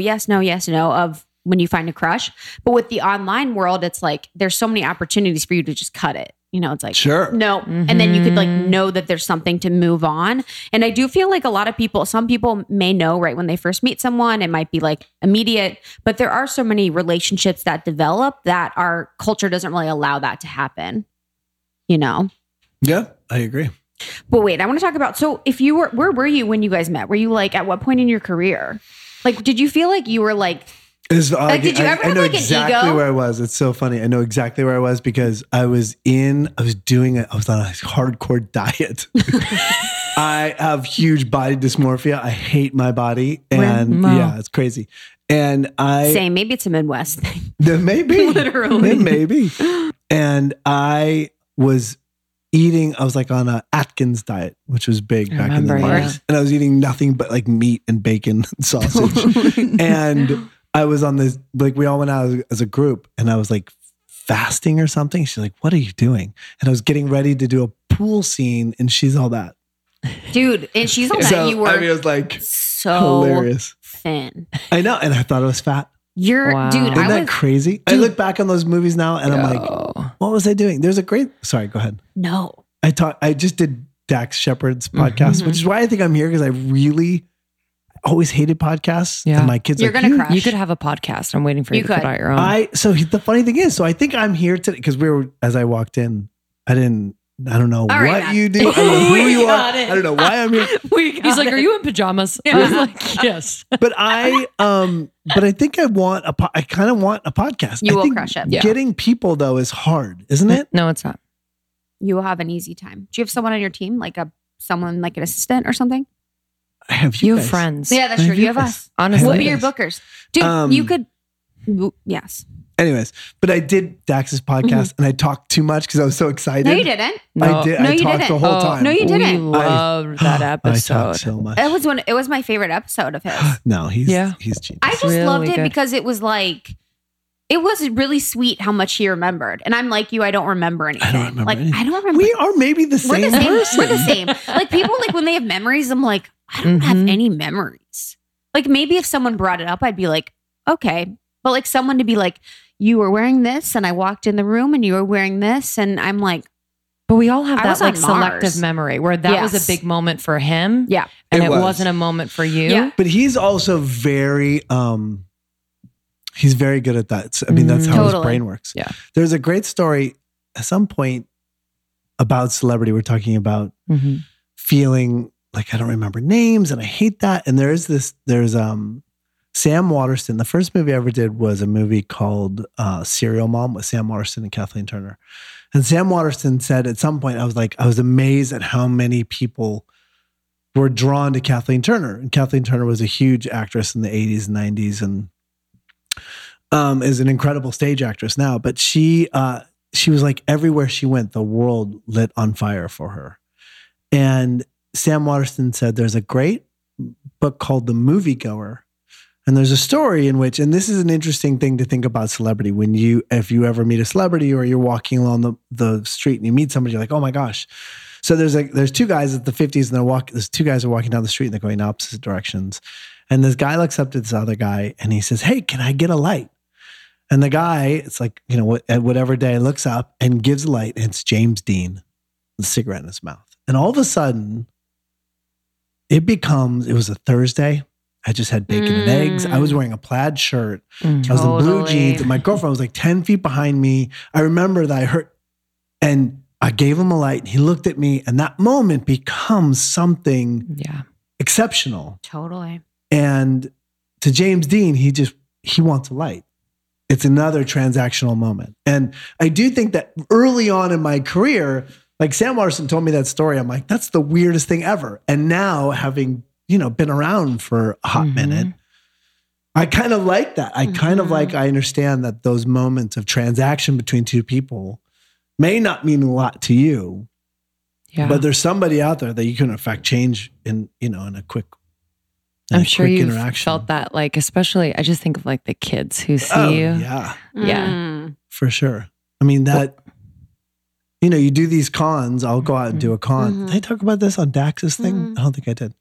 of when you find a crush. But with the online world, it's there's so many opportunities for you to just cut it. It's sure. No. Mm-hmm. And then you could know that there's something to move on. And I do feel a lot of people, some people may know right when they first meet someone, it might be immediate, but there are so many relationships that develop that our culture doesn't really allow that to happen. Yeah, I agree. But wait, I want to talk about, so if you were, where were you when you guys met? Were you at what point in your career? Did you feel you were did you ever have an ego? I know exactly where I was. It's so funny. I know exactly where I was because I was on a hardcore diet. I have huge body dysmorphia. I hate my body. And it's crazy. And same, maybe it's a Midwest thing. Maybe. Literally. Maybe. And I was eating, I was on a Atkins diet, which was big back in the days. And I was eating nothing but meat and bacon and sausage. And I was on this, we all went out as a group and I was fasting or something. She's like, what are you doing? And I was getting ready to do a pool scene and She's All That. Dude, and She's All That. So, you were it was so hilarious. Thin. I know. And I thought I was fat. Dude, isn't that crazy? Dude. I look back on those movies now and I'm what was I doing? There's a great, sorry, go ahead. No. I just did Dax Shepard's podcast, which is why I think I'm here because I really always hated podcasts. Yeah. And my kids are like, you're going to crash. You could have a podcast. I'm waiting for you to put out your own. So the funny thing is, so I think I'm here today because we were, as I walked in, I don't know what you do. I don't know who you are. I don't know why I'm here. He's like, are you in pajamas? Yeah. I was like, yes. But I think I want a podcast. I think crush it. Getting people though is hard, isn't it? No, it's not. You will have an easy time. Do you have someone on your team, like an assistant or something? I have you. You have friends. Yeah, that's true. You have us. Honestly, we'll be your bookers, dude. You could. Yes. Anyways, but I did Dax's podcast and I talked too much because I was so excited. No, you didn't. I did. No, I talked the whole time. No, you didn't. We loved that episode. I talked so much. It was my favorite episode of his. No, he's genius. I just really loved it because it was like, it was really sweet how much he remembered. And I'm like you, I don't remember anything. I don't remember. We are maybe the same person. We're the same. Like people, like when they have memories, I'm like, I don't have any memories. Like maybe if someone brought it up, I'd be like, okay. But like someone to be like, you were wearing this and I walked in the room and you were wearing this and I'm like, but we all have that like selective memory where that was a big moment for him. Yeah. And it wasn't a moment for you. Yeah. But he's also very, he's very good at that. I mean, that's how his brain works. Yeah. There's a great story at some point about celebrity. We're talking about feeling like, I don't remember names and I hate that. And there's Sam Waterston. The first movie I ever did was a movie called Serial Mom with Sam Waterston and Kathleen Turner. And Sam Waterston said at some point, I was amazed at how many people were drawn to Kathleen Turner. And Kathleen Turner was a huge actress in the 80s and 90s and is an incredible stage actress now. But she was like, everywhere she went, the world lit on fire for her. And Sam Waterston said, there's a great book called The Moviegoer. And there's a story in which, and this is an interesting thing to think about celebrity. If you ever meet a celebrity or you're walking along the street and you meet somebody, you're like, oh my gosh. So there's two guys at the 50s and there's two guys are walking down the street and they're going in opposite directions. And this guy looks up to this other guy and he says, hey, can I get a light? And the guy, it's like, you know, at whatever day, looks up and gives a light, and it's James Dean, the cigarette in his mouth. And all of a sudden it was a Thursday. I just had bacon and eggs. I was wearing a plaid shirt. I was in blue jeans. And my girlfriend was like 10 feet behind me. I remember that I heard, and I gave him a light and he looked at me, and that moment becomes something exceptional. Totally. And to James Dean, he wants a light. It's another transactional moment. And I do think that early on in my career, like Sam Larson told me that story. I'm like, that's the weirdest thing ever. And now having been around for a hot minute, I kind of like that. I kind of like, I understand that those moments of transaction between two people may not mean a lot to you, but there's somebody out there that you can affect change in a quick interaction. Felt that, like, especially, I just think of like the kids who see you. Yeah. Yeah. For sure. I mean that, you do these cons, I'll go out and do a con. Did I talk about this on Dax's thing? I don't think I did.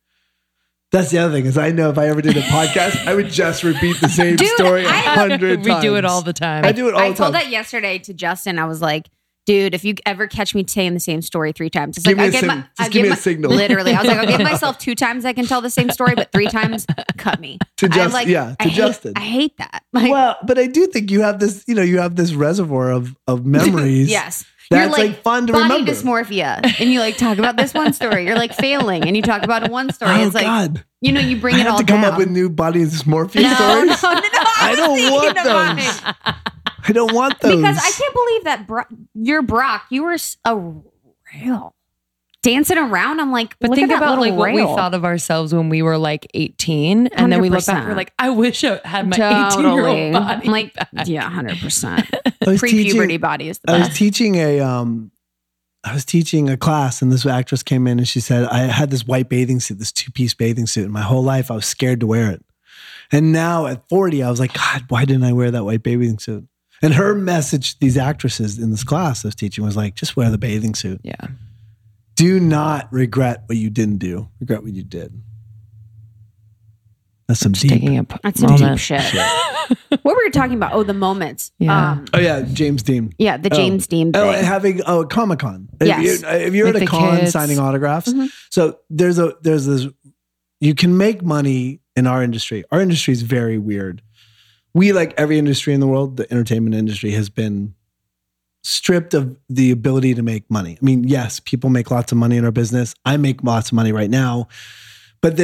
That's the other thing is I know if I ever did a podcast, I would just repeat the same story 100 times. We do it all the time. I do it all the time. I told that yesterday to Justin. I was like, dude, if you ever catch me saying the same story 3 times, it's like, give me a signal. Literally. I was like, I'll give myself 2 times I can tell the same story, but 3 times, cut me. Justin. I hate that. Like, well, but I do think you have this, reservoir of memories. Yes. That's you're like fun to body remember. Dysmorphia, and you like talk about this one story. You're like failing, and you talk about one story. Oh, it's like God. You bring it all down. I have to come up with new body dysmorphia stories. No, I don't want those. I don't want those because I can't believe that you're Brock. You were a real dancing around. I'm like, but think about like what we thought of ourselves when we were like 18, and then we look back. We're like, I wish I had my 18-year-old body. I'm like, back. Yeah, 100%. Pre-puberty body is the best. I was teaching a class, and this actress came in, and she said, I had this white bathing suit, this 2-piece bathing suit, and my whole life I was scared to wear it. And now at 40, I was like, God, why didn't I wear that white bathing suit? And her message to these actresses in this class I was teaching was like, just wear the bathing suit. Yeah. Do not regret what you didn't do. Regret what you did. That's some deep shit. What were you talking about? Oh, the moments. Yeah. James Dean. Yeah, the James Dean thing. And having Comic-Con. Yes. If you're at a con signing autographs. So there's this, you can make money in our industry. Our industry is very weird. We, like every industry in the world, the entertainment industry has been stripped of the ability to make money. I mean, yes, people make lots of money in our business. I make lots of money right now. But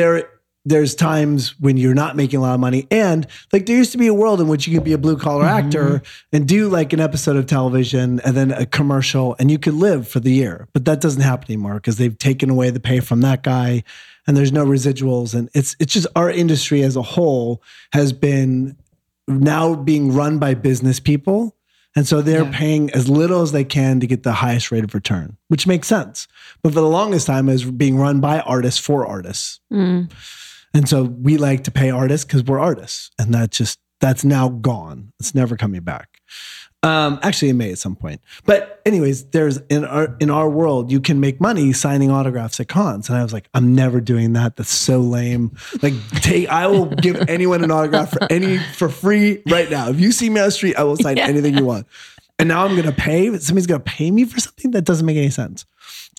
there's times when you're not making a lot of money. And like there used to be a world in which you could be a blue collar actor and do like an episode of television and then a commercial and you could live for the year. But that doesn't happen anymore because they've taken away the pay from that guy and there's no residuals. And it's just our industry as a whole has been now being run by business people. And so they're paying as little as they can to get the highest rate of return, which makes sense. But for the longest time it was being run by artists for artists. And so we like to pay artists because we're artists. And that's now gone. It's never coming back. Actually, it may at some point. But anyways, there's in our world, you can make money signing autographs at cons. And I was like, I'm never doing that. That's so lame. Like, I will give anyone an autograph for free right now. If you see me on the street, I will sign anything you want. And now I'm going to pay. Somebody's going to pay me for something that doesn't make any sense.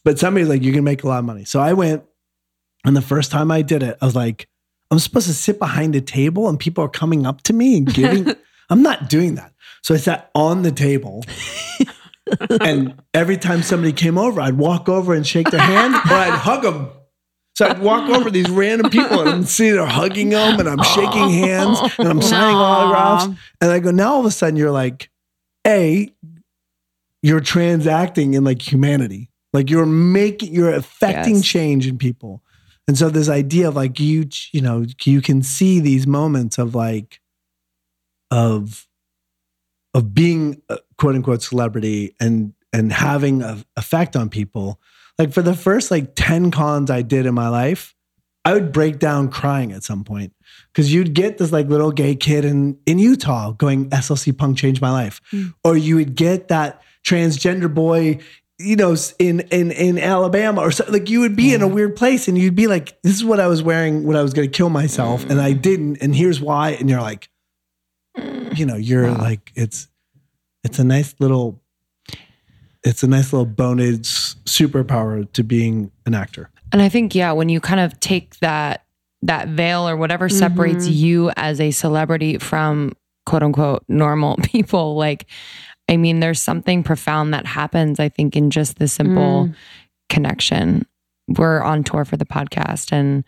But somebody's like, you can make a lot of money. So I went. And the first time I did it, I was like, I'm supposed to sit behind a table and people are coming up to me and giving. I'm not doing that. So I sat on the table. And every time somebody came over, I'd walk over and shake their hand or I'd hug them. So I'd walk over these random people and I'm sitting there hugging them and I'm shaking hands and I'm signing autographs. And I go, now all of a sudden you're like, A, you're transacting in like humanity. Like you're affecting change in people. And so this idea of like, you can see these moments of like, of being a quote unquote celebrity and having an effect on people. Like for the first like 10 cons I did in my life, I would break down crying at some point because you'd get this like little gay kid in Utah going, SLC Punk changed my life. Or you would get that transgender boy in Alabama or something. Like you would be in a weird place and you'd be like, this is what I was wearing when I was going to kill myself. And I didn't. And here's why. And you're like, like, it's a nice little bonus superpower to being an actor. And I think, when you kind of take that veil or whatever separates you as a celebrity from quote unquote normal people, like, I mean, there's something profound that happens, I think, in just the simple connection. We're on tour for the podcast and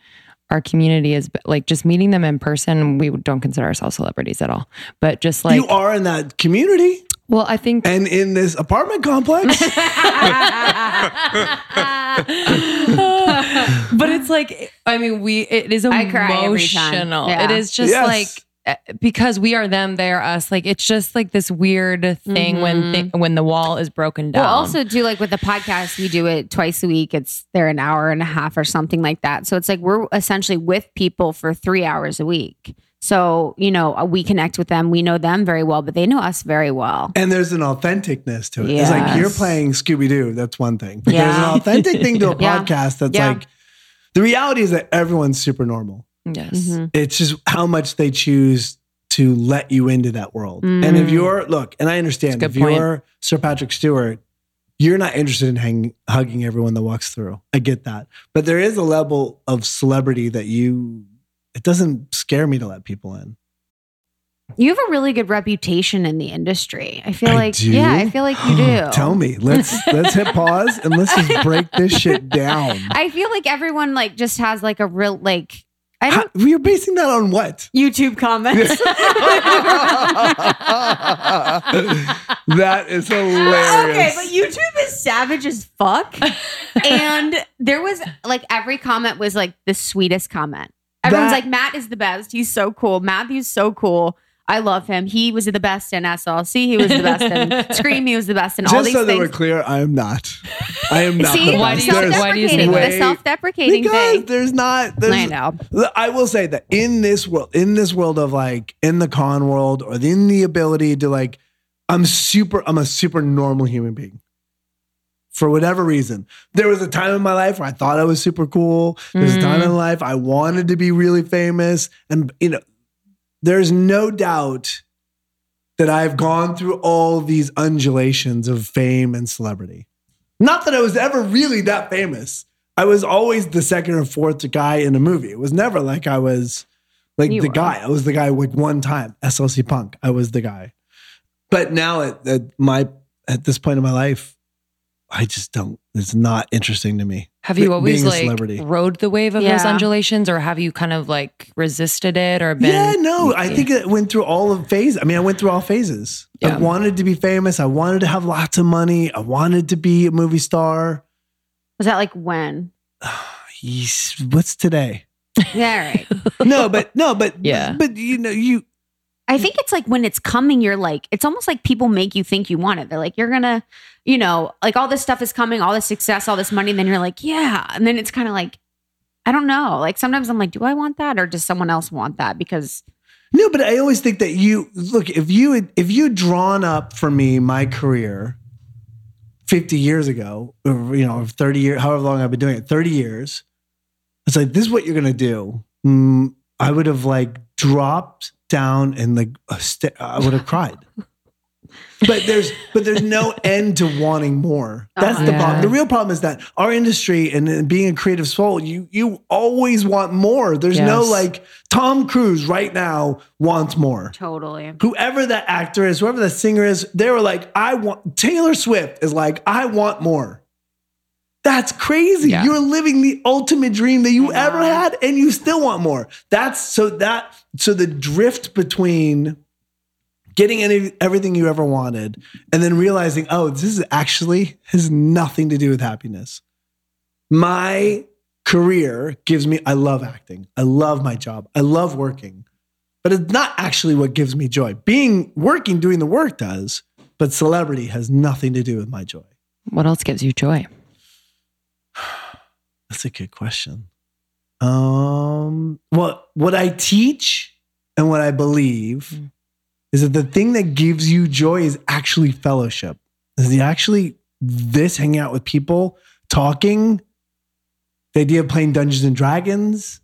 our community is like just meeting them in person. We don't consider ourselves celebrities at all, but just like... You are in that community? Well, I think... And in this apartment complex? But it's like, I mean, it is emotional. I cry every time. Yeah. It is just like... Because we are them, they are us. Like it's just like this weird thing when the wall is broken down. Well, also do like with the podcast, we do it twice a week. They're an hour and a half or something like that. So it's like we're essentially with people for 3 hours a week. So we connect with them. We know them very well, but they know us very well. And there's an authenticness to it. Yes. It's like you're playing Scooby-Doo. That's one thing. But there's an authentic thing to a podcast that's like the reality is that everyone's super normal. Yes. It's just how much they choose to let you into that world. And if you're, and I understand, if you're Sir Patrick Stewart, you're not interested in hugging everyone that walks through. I get that. But there is a level of celebrity that it doesn't scare me to let people in. You have a really good reputation in the industry. I feel I feel like you do. Tell me, let's hit pause and let's just break this shit down. I feel like everyone like just has like a real, like, you're basing that on what? YouTube comments. That is hilarious. Okay, but YouTube is savage as fuck. And there was like every comment was like the sweetest comment. Everyone's like, Matt is the best. He's so cool. Matthew's so cool. I love him. He was the best in SLC. He was the best in Scream. He was the best in all these things. Just so that we're clear, I am not. See, self-deprecating. The self-deprecating thing. Because there's not... I know. I will say that in this world of like, in the con world or in the ability to like, I'm a super normal human being. For whatever reason. There was a time in my life where I thought I was super cool. There was a time in my life I wanted to be really famous. And, there's no doubt that I've gone through all these undulations of fame and celebrity. Not that I was ever really that famous. I was always the second or fourth guy in a movie. It was never like I was Like you the were. Guy, I was the guy with one time, SLC Punk. I was the guy. But now at this point in my life, I just don't, it's not interesting to me. Have you always like rode the wave of those undulations, or have you kind of like resisted it or been? Yeah, no, I think it went through all of phases. I mean, I went through all phases. Yeah. I wanted to be famous. I wanted to have lots of money. I wanted to be a movie star. Was that like when? What's today? Yeah, right. But you know, I think it's like when it's coming, you're like, it's almost like people make you think you want it. They're like, you're going to, you know, like all this stuff is coming, all this success, all this money. And then you're like, yeah. And then it's kind of like, I don't know. Like sometimes I'm like, do I want that? Or does someone else want that? Because. No, but I always think that if you had drawn up for me my career 50 years ago, or, you know, 30 years, however long I've been doing it, 30 years, it's like, this is what you're going to do. I would have like dropped down and like I would have cried. But there's no end to wanting more. That's the problem. The real problem is that our industry and being a creative soul, you always want more. There's no like Tom Cruise right now wants more. Totally. Whoever that actor is, whoever the singer is, they were like, I want Taylor Swift is like, I want more. That's crazy. Yeah. You're living the ultimate dream that you ever had, and you still want more. So the drift between getting everything you ever wanted and then realizing, oh, this is actually has nothing to do with happiness. My career gives me, I love acting. I love my job. I love working, but it's not actually what gives me joy. Doing the work does, but celebrity has nothing to do with my joy. What else gives you joy? That's a good question. What I teach and what I believe is that the thing that gives you joy is actually fellowship. Is hanging out with people, talking, the idea of playing Dungeons and Dragons,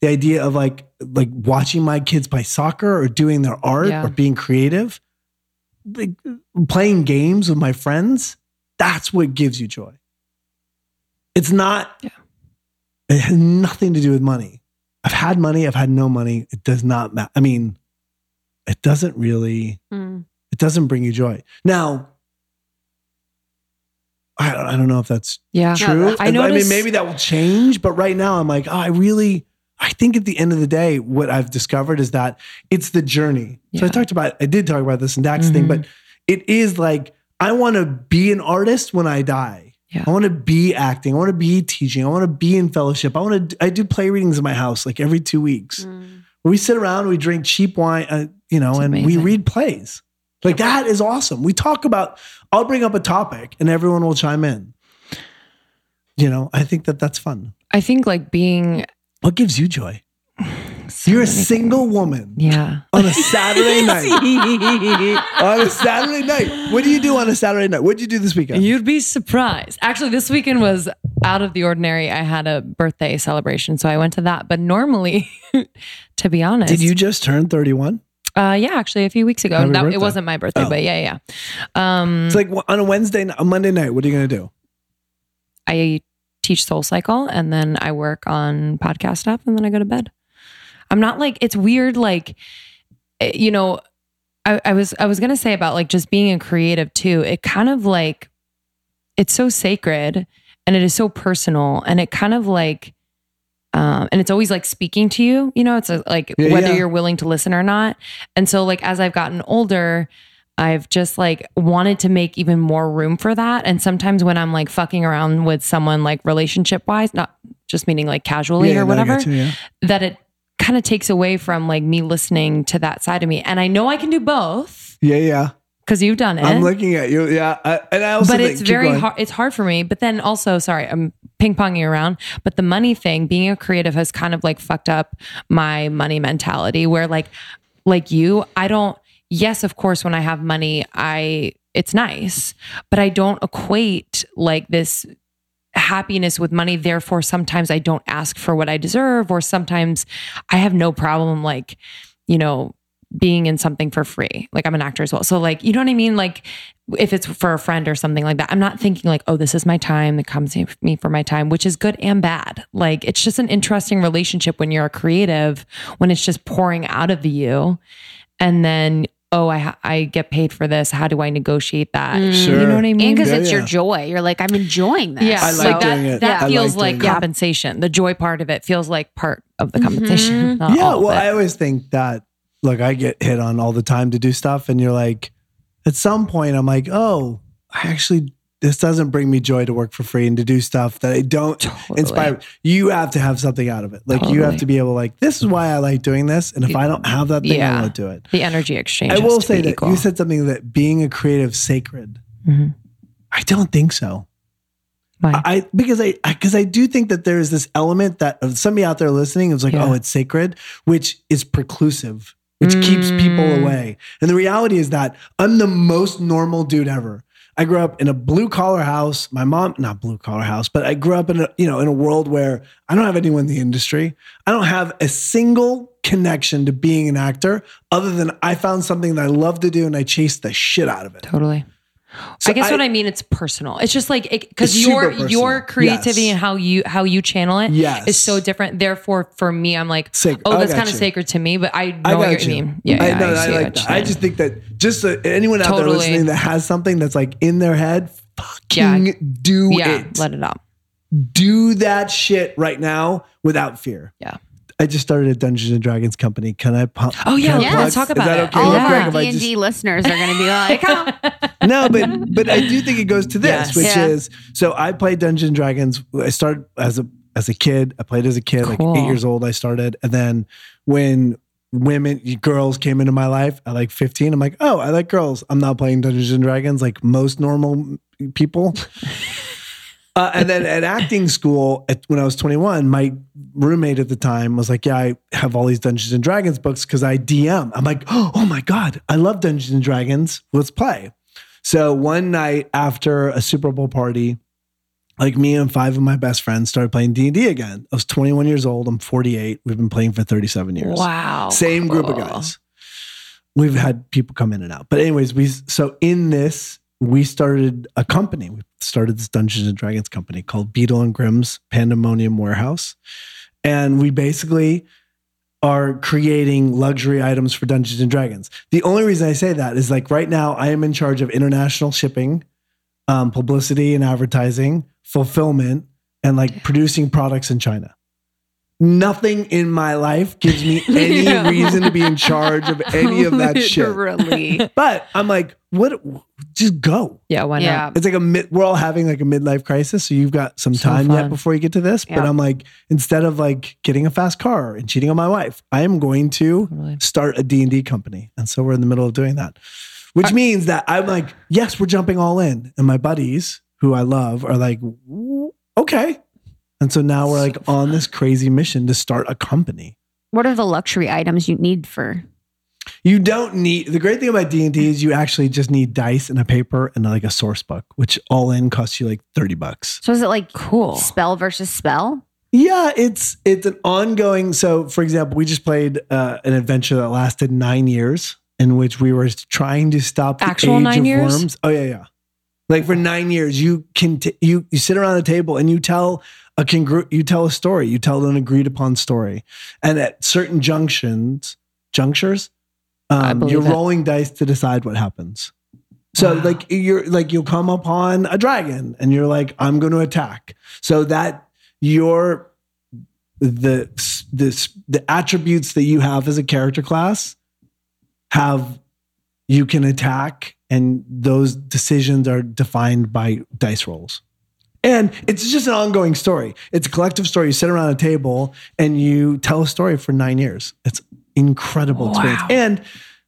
the idea of like watching my kids play soccer or doing their art or being creative, like playing games with my friends. That's what gives you joy. It's not, it has nothing to do with money. I've had money, I've had no money. It does not matter. I mean, it doesn't really, it doesn't bring you joy. Now, I don't know if that's true. Yeah, I mean, maybe that will change, but right now I'm like, I think at the end of the day, what I've discovered is that it's the journey. Yeah. So I did talk about this Dax thing, but it is like, I want to be an artist when I die. Yeah. I want to be acting. I want to be teaching. I want to be in fellowship. I do play readings in my house like every 2 weeks. We sit around, we drink cheap wine, we read plays. Like that is awesome. We talk about, I'll bring up a topic and everyone will chime in. You know, I think that's fun. I think like being... What gives you joy? You're a single woman. Yeah. On a Saturday night. What do you do on a Saturday night? What did you do this weekend? You'd be surprised. Actually, this weekend was out of the ordinary. I had a birthday celebration, so I went to that. But normally, to be honest. Did you just turn 31? Yeah, actually, a few weeks ago. It wasn't my birthday, but yeah. It's like on a Monday night, what are you going to do? I teach Soul Cycle, and then I work on podcast stuff, and then I go to bed. I'm not like, it's weird. Like, you know, I was going to say about like just being a creative too. It kind of like, it's so sacred and it is so personal and it kind of like, and it's always like speaking to you, you know, it's like whether you're willing to listen or not. And so like, as I've gotten older, I've just like wanted to make even more room for that. And sometimes when I'm like fucking around with someone, like relationship wise, not just meaning like casually or whatever, that it kind of takes away from like me listening to that side of me. And I know I can do both. Yeah. Because you've done it. I'm looking at you. Yeah. It's very hard. It's hard for me. But then also, sorry, I'm ping-ponging around. But the money thing, being a creative has kind of like fucked up my money mentality where like you, I don't, yes, of course, when I have money, it's nice, but I don't equate like this happiness with money. Therefore, sometimes I don't ask for what I deserve, or sometimes I have no problem, like, you know, being in something for free. Like I'm an actor as well. So like, you know what I mean? Like if it's for a friend or something like that, I'm not thinking like, oh, this is my time. They come to me for my time, which is good and bad. Like it's just an interesting relationship when you're a creative, when it's just pouring out of you. And then, oh, I get paid for this. How do I negotiate that? Sure. You know what I mean? And because it's your joy. You're like, I'm enjoying this. Yeah. I like so doing that, it. That yeah. feels like compensation. The joy part of it feels like part of the compensation. Mm-hmm. Yeah. Well, I always think that, look, I get hit on all the time to do stuff. And you're like, at some point I'm like, oh, I actually, this doesn't bring me joy to work for free and to do stuff that I don't inspire. You have to have something out of it. Like you have to be able to like, this is why I like doing this. And if I don't have that thing, I won't do it. The energy exchange. I will say that equal. You said something that being a creative sacred. Mm-hmm. I don't think so. Why? Because I do think that there is this element that somebody out there listening is like, oh, it's sacred, which is preclusive, which keeps people away. And the reality is that I'm the most normal dude ever. I grew up in a blue collar house. My mom, not blue collar house, but I grew up in a world where I don't have anyone in the industry. I don't have a single connection to being an actor other than I found something that I love to do and I chased the shit out of it. Totally. So I guess what I mean, it's personal. It's just like, because your creativity and how you channel it is so different. Therefore, for me, I'm like, that's kind of sacred to me, but I know what you mean. Yeah, I just think that just anyone out there listening that has something that's like in their head, fucking do it. Yeah, let it out. Do that shit right now without fear. Yeah. I just started a Dungeons and Dragons company. Can I pump? Oh yeah, let's talk about it. Okay? All the D&D listeners are going to be like, oh. No, but I do think it goes to this, which is, so I played Dungeons and Dragons. I started as a kid. I played as a kid, like 8 years old. I started, and then when girls came into my life at like 15, I'm like, oh, I like girls. I'm not playing Dungeons and Dragons like most normal people. And then at acting school, when I was 21, my roommate at the time was like, yeah, I have all these Dungeons and Dragons books because I DM. I'm like, oh my God, I love Dungeons and Dragons. Let's play. So one night after a Super Bowl party, like me and 5 of my best friends started playing D&D again. I was 21 years old. I'm 48. We've been playing for 37 years. Wow. Same group of guys. We've had people come in and out. But anyways, we started a company. We started this Dungeons and Dragons company called Beetle and Grimm's Pandemonium Warehouse. And we basically are creating luxury items for Dungeons and Dragons. The only reason I say that is like right now I am in charge of international shipping, publicity and advertising, fulfillment, and like producing products in China. Nothing in my life gives me any reason to be in charge of any of that shit. But I'm like, what? Just go. Yeah, why not? It's like we're all having like a midlife crisis, so you've got some time yet before you get to this. Yeah. But I'm like, instead of like getting a fast car and cheating on my wife, I am going to start a D&D company. And so we're in the middle of doing that, which means that I'm like, yes, we're jumping all in. And my buddies, who I love, are like, okay. And so now we're like on this crazy mission to start a company. What are the luxury items you need for? You don't need, the great thing about D&D is you actually just need dice and a paper and like a source book, which all in costs you like $30. So is it like spell versus spell? Yeah, it's an ongoing. So for example, we just played an adventure that lasted 9 years in which we were trying to stop the actual age 9 years? Of worms. Oh yeah, yeah. Like for 9 years, you can you sit around a table and you tell a story. You tell an agreed upon story, and at certain junctures, you're rolling dice to decide what happens. So like you'll come upon a dragon, and you're like, I'm going to attack. So that the attributes that you have as a character class you can attack. And those decisions are defined by dice rolls. And it's just an ongoing story. It's a collective story. You sit around a table and you tell a story for 9 years. It's incredible experience. And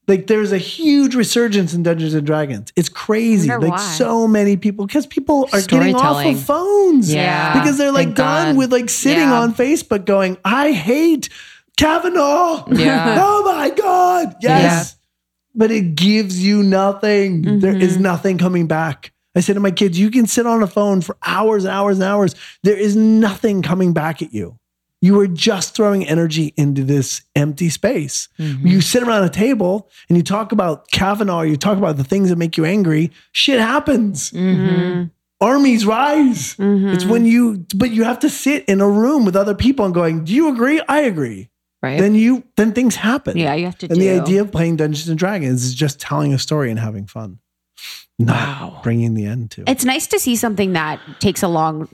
like there's a huge resurgence in Dungeons and Dragons. It's crazy. Like so many people, because people are getting off of phones. Yeah. Because they're like done with like sitting on Facebook going, I hate Kavanaugh. Yeah. Oh my God. Yes. Yeah. But it gives you nothing. Mm-hmm. There is nothing coming back. I say to my kids, you can sit on a phone for hours and hours and hours. There is nothing coming back at you. You were just throwing energy into this empty space. Mm-hmm. You sit around a table and you talk about Kavanaugh, you talk about the things that make you angry, shit happens. Mm-hmm. Armies rise. Mm-hmm. It's when but you have to sit in a room with other people and going, do you agree? I agree. Right. Then things happen. Yeah, you have to do. And the idea of playing Dungeons and Dragons is just telling a story and having fun. Not bringing the end to it. It's nice to see something that takes a long...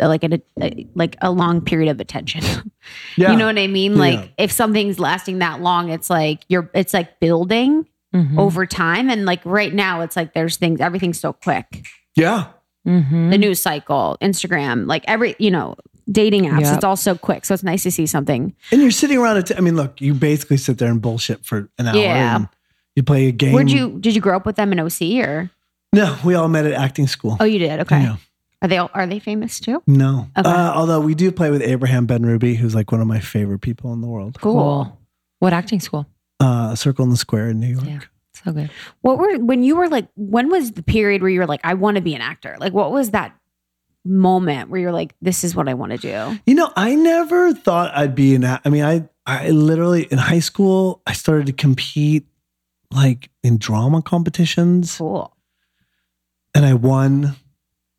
like a long period of attention. Yeah. You know what I mean? Like if something's lasting that long, it's like building over time. And like right now it's like, there's things, everything's so quick. Yeah. Mm-hmm. The news cycle, Instagram, like dating apps, it's all so quick. So it's nice to see something. And you're sitting around, look, you basically sit there and bullshit for an hour and you play a game. Did you grow up with them in OC or? No, we all met at acting school. Oh, you did? Okay. Yeah. Are they famous too? No. Okay. Although we do play with Abraham Ben Ruby, who's like one of my favorite people in the world. Cool. What acting school? Circle in the Square in New York. Yeah. So good. When was the period where you were like, I want to be an actor? Like, what was that moment where you're like, this is what I want to do? I never thought I'd be an actor. I literally in high school, I started to compete like in drama competitions. Cool. And I won.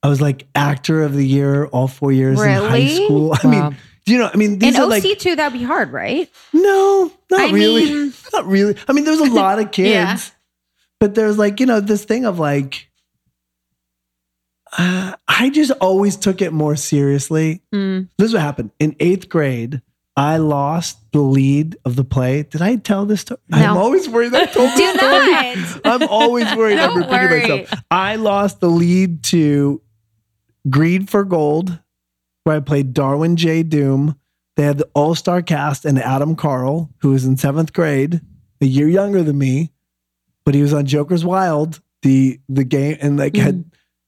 I was like actor of the year all 4 years in high school. I mean, these and are OC like, too, that'd be hard, right? No, not really. I mean, there's a lot of kids, but there's like, this thing of like, I just always took it more seriously. Mm. This is what happened. In 8th grade, I lost the lead of the play. Did I tell this story? No. I'm always worried that I told this story. I'm always worried. I'm repeating myself. I lost the lead to Greed for Gold, where I played Darwin J. Doom. They had the all-star cast and Adam Carl, who was in 7th grade, a year younger than me, but he was on Joker's Wild, the game, and like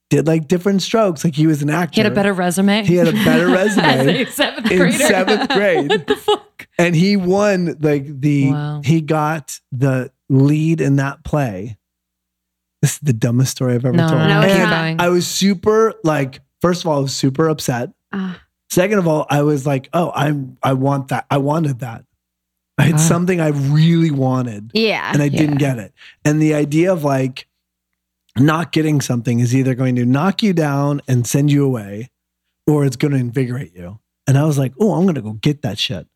did like different strokes. Like he was an actor. He had a better resume. As a seventh grader. In 7th grade. What the fuck? And he won he got the lead in that play. This is the dumbest story I've ever told. No, keep going. I was super first of all, I was super upset. Second of all, I was like, oh, I want that. I wanted that. I had something I really wanted. Yeah. And I didn't get it. And the idea of like, not getting something is either going to knock you down and send you away, or it's going to invigorate you. And I was like, oh, I'm going to go get that shit.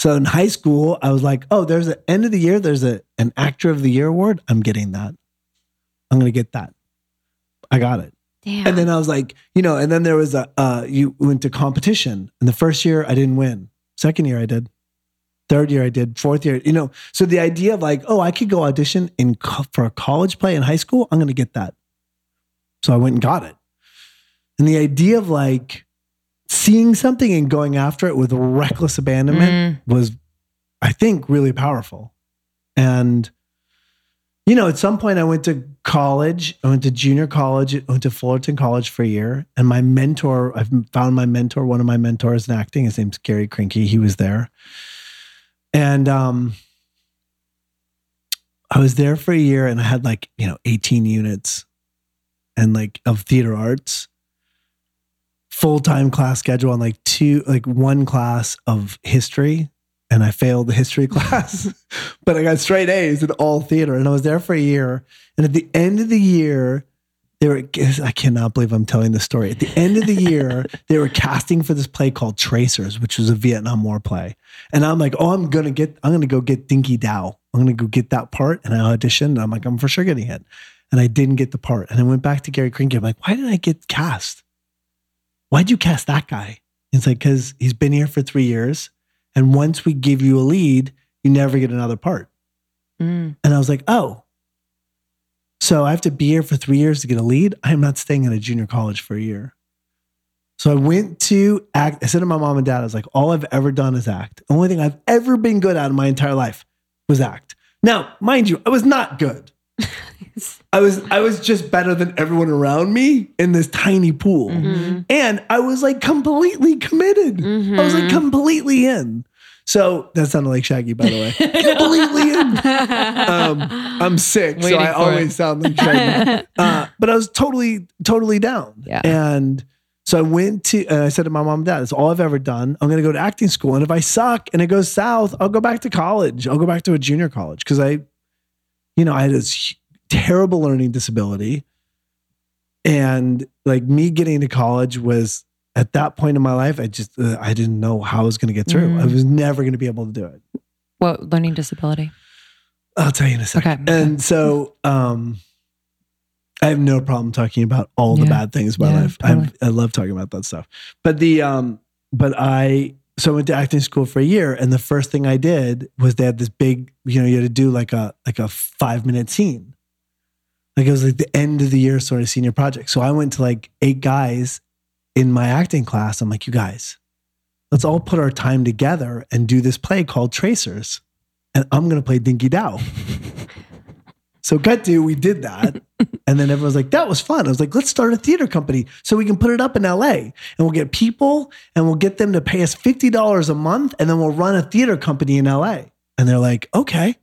So in high school, I was like, oh, there's an end of the year. There's an actor of the year award. I'm getting that. I'm going to get that. I got it. Damn. And then I was like, and then there was you went to competition. And the first year I didn't win. Second year I did. Third year I did, fourth year, So the idea of like, oh, I could go audition for a college play in high school, I'm going to get that. So I went and got it. And the idea of like seeing something and going after it with reckless abandonment was, I think, really powerful. And, at some point I went to college, I went to junior college, I went to Fullerton College for a year. And one of my mentors in acting, his name's Gary Krinke, he was there. And I was there for a year and I had 18 units and of theater arts, full-time class schedule and one class of history. And I failed the history class, but I got straight A's in all theater. And I was there for a year. And at the end of the year, I cannot believe I'm telling this story. At the end of the year, they were casting for this play called Tracers, which was a Vietnam War play. And I'm like, oh, I'm going to go get Dinky Dow. I'm going to go get that part. And I auditioned. And I'm like, I'm for sure getting it. And I didn't get the part. And I went back to Gary Krinke. I'm like, why did I get cast? Why'd you cast that guy? And it's like, because he's been here for 3 years. And once we give you a lead, you never get another part. Mm. And I was like, oh. So I have to be here for 3 years to get a lead. I'm not staying at a junior college for a year. So I went to act. I said to my mom and dad, I was like, all I've ever done is act. The only thing I've ever been good at in my entire life was act. Now, mind you, I was not good. I was just better than everyone around me in this tiny pool. Mm-hmm. And I was like completely committed. Mm-hmm. I was like completely in. So that sounded like Shaggy, by the way. Completely in. I'm sick, so I always sound like Shaggy. But I was totally, totally down. Yeah. And So I went to, I said to my mom and dad, that's all I've ever done. I'm going to go to acting school. And if I suck and it goes south, I'll go back to college. I'll go back to a junior college. Cause I had this terrible learning disability, and like me getting to college was at that point in my life, I just, I didn't know how I was going to get through. Mm. I was never going to be able to do it. What learning disability? I'll tell you in a second. Okay. And so, I have no problem talking about all the bad things in my life. Totally. I love talking about that stuff. But so I went to acting school for a year, and the first thing I did was they had this big, you had to do like a 5-minute scene. Like it was like the end of the year sort of senior project. So I went to like 8 guys in my acting class. I'm like, you guys, let's all put our time together and do this play called Tracers. And I'm going to play Dinky Dow. So cut to, we did that. And then everyone's like, that was fun. I was like, let's start a theater company so we can put it up in LA, and we'll get people and we'll get them to pay us $50 a month. And then we'll run a theater company in LA. And they're like, okay.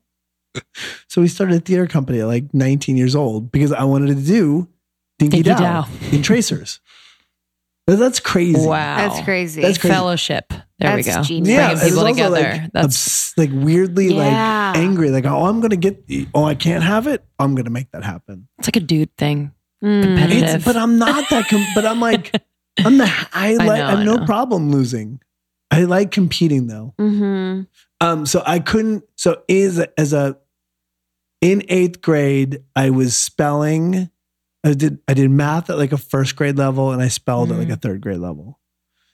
So we started a theater company at like 19 years old because I wanted to do Dinky Dow in Tracers. That's crazy. Wow. That's crazy. That's crazy. Fellowship. There we go. Genius. Yeah, bringing people together. Like, that's like weirdly like angry. Like, oh, I'm going to get, oh, I can't have it. I'm going to make that happen. It's like a dude thing. Mm. Competitive. But I'm not that, but I'm like, I have no problem losing. I like competing though. Mm-hmm. So I couldn't, so in 8th grade, I was spelling, I did math at like a first grade level, and I spelled at like a third grade level.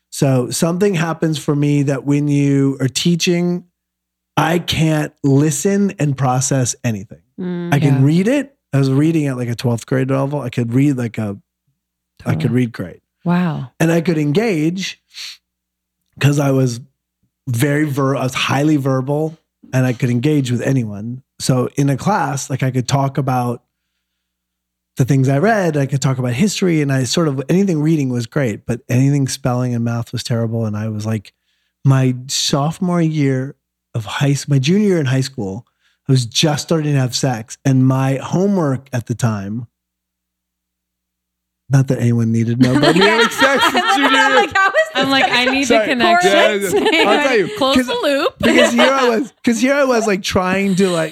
So something happens for me that when you are teaching, I can't listen and process anything. I can read it. I was reading at like a 12th grade level. I could read I could read great. Wow. And I could engage because I was I was highly verbal, and I could engage with anyone. So in a class, like I could talk about the things I read, I could talk about history, and I sort of, anything reading was great, but anything spelling and math was terrible. And I was like, my junior year in high school, I was just starting to have sex, and my homework at the time, not that anyone needed to know, but having sex in junior year. I need the connection. Yeah. I'll tell you. Close the loop. Because here I was like trying to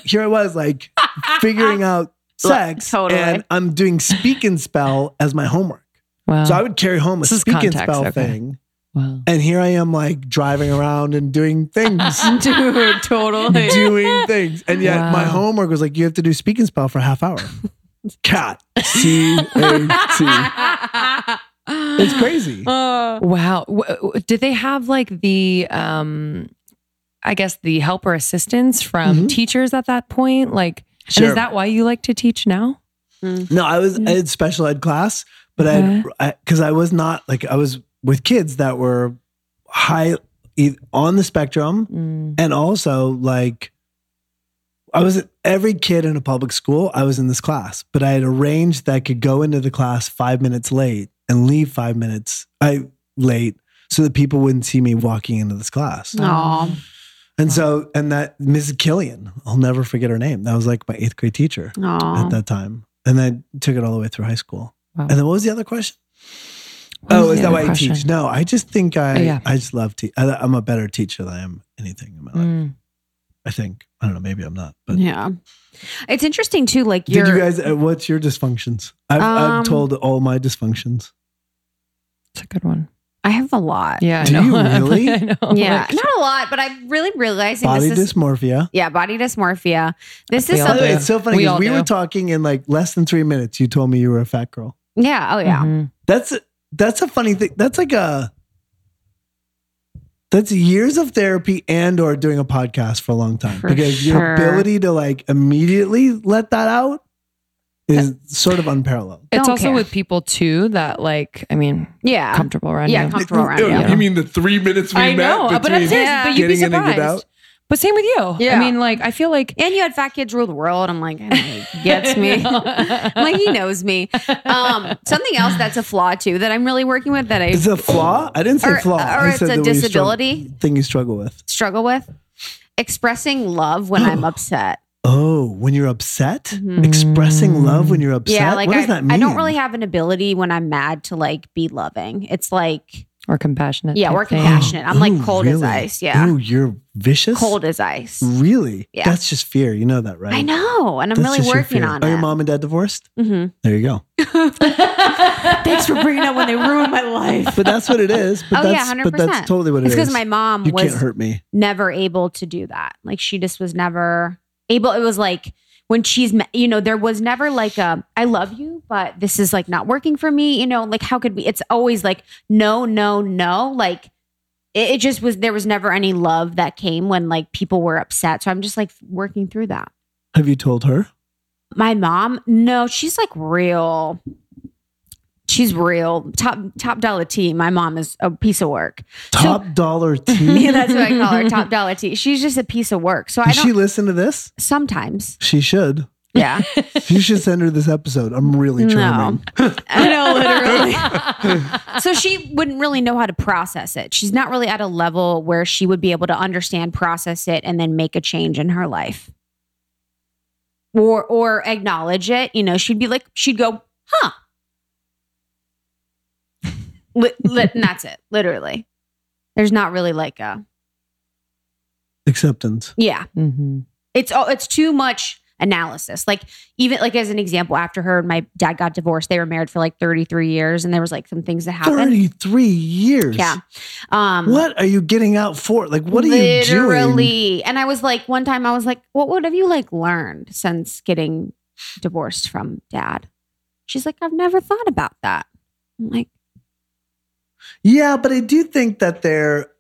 figuring out sex, totally. And I'm doing speak and spell as my homework. Wow. So I would carry home a speak and spell thing. Wow. And here I am like driving around and doing things. Dude, totally. Doing things. And yet my homework was like, you have to do speak and spell for a half hour. Cat. C-A-T. It's crazy. Wow. Did they have like the... I guess the help or assistance from teachers at that point? Like, sure. And is that why you like to teach now? Mm. No, I had special ed class, but I was not like, I was with kids that were high on the spectrum, and also like I was every kid in a public school. I was in this class, but I had arranged that I could go into the class 5 minutes late and leave 5 minutes late so that people wouldn't see me walking into this class. Aww. And so, and that Mrs. Killian, I'll never forget her name. That was like my 8th grade teacher at that time. And then took it all the way through high school. Wow. And then what was the other question? Is that why I teach? No, I just think I just love teaching. I'm a better teacher than I am anything in my life. I think. I don't know. Maybe I'm not. But yeah. It's interesting too. Like you guys, what's your dysfunctions? I've told all my dysfunctions. It's a good one. I have a lot. Yeah. Do you really? I know. Yeah. Not a lot, but I'm really realizing dysmorphia. Yeah. Body dysmorphia. This is something. It's so funny because we were talking in like less than 3 minutes. You told me you were a fat girl. Yeah. Oh yeah. Mm-hmm. That's a funny thing. That's years of therapy and or doing a podcast for a long time. Your ability to like immediately let that out is sort of unparalleled. It's also with people too that like, I mean, comfortable around you. Yeah, comfortable around you. You mean the 3 minutes we met? I know, but I'm serious, but you'd be surprised. But same with you. Yeah. I mean, like, I feel like... And you had Fat Kids Rule the World. I'm like, he gets me. I'm like, he knows me. Something else that's a flaw too that I'm really working with that I... Is it a flaw? I didn't say flaw. Or it's a disability. Thing you struggle with. Expressing love when I'm upset. Oh, when you're upset? Mm-hmm. Expressing love when you're upset? Yeah, like what does that mean? I don't really have an ability when I'm mad to like be loving. It's like... Or compassionate. Yeah, or compassionate. I'm like cold as ice. Yeah. Ooh, you're vicious? Cold as ice. Really? Yeah. That's just fear. You know that, right? I know. And I'm really working on it. Are your mom and dad divorced? Mm-hmm. There you go. Thanks for bringing up when they ruined my life. But that's what it is. But yeah, 100%. But that's totally what it is. It's because my mom was never able to do that. Like she just was never... able. It was like when she's, you know, there was never like a, I love you, but this is like not working for me. You know, like how could we, it's always like, no. Like it just was, there was never any love that came when like people were upset. So I'm just like working through that. Have you told her? My mom? No, she's like real. She's real. Top dollar tea. My mom is a piece of work. Top dollar tea? Yeah, that's what I call her. Top dollar tea. She's just a piece of work. So Does she listen to this? Sometimes. She should. Yeah. You should send her this episode. I'm really charming. No. I know, literally. So she wouldn't really know how to process it. She's not really at a level where she would be able to understand, process it, and then make a change in her life. Or acknowledge it. You know, she'd go, huh. And that's it. Literally. There's not really like a... acceptance. Yeah. Mm-hmm. It's too much analysis. Like even like as an example, after her and my dad got divorced, they were married for like 33 years and there was like some things that happened. 33 years? Yeah. What are you getting out for? Like what are you doing? Literally. And I was like, one time I was like, what have you like learned since getting divorced from dad? She's like, I've never thought about that. I'm like, yeah, but I do think that they're,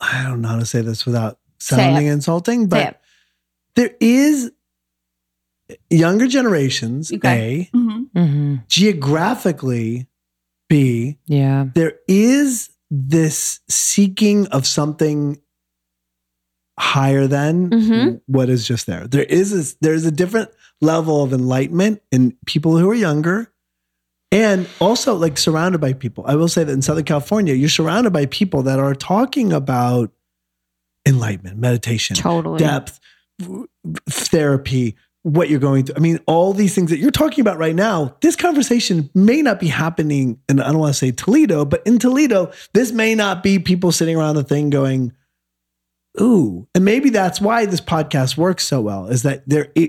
I don't know how to say this without sounding insulting, but there is younger generations, okay. A, mm-hmm. Mm-hmm. Geographically, B, yeah. There is this seeking of something higher than mm-hmm. what is just there. There's a different level of enlightenment in people who are younger. And also like surrounded by people. I will say that in Southern California, you're surrounded by people that are talking about enlightenment, meditation, totally. Depth, therapy, what you're going through. I mean, all these things that you're talking about right now, this conversation may not be happening. And I don't want to say Toledo, but in Toledo, this may not be people sitting around the thing going, ooh. And maybe that's why this podcast works so well, is that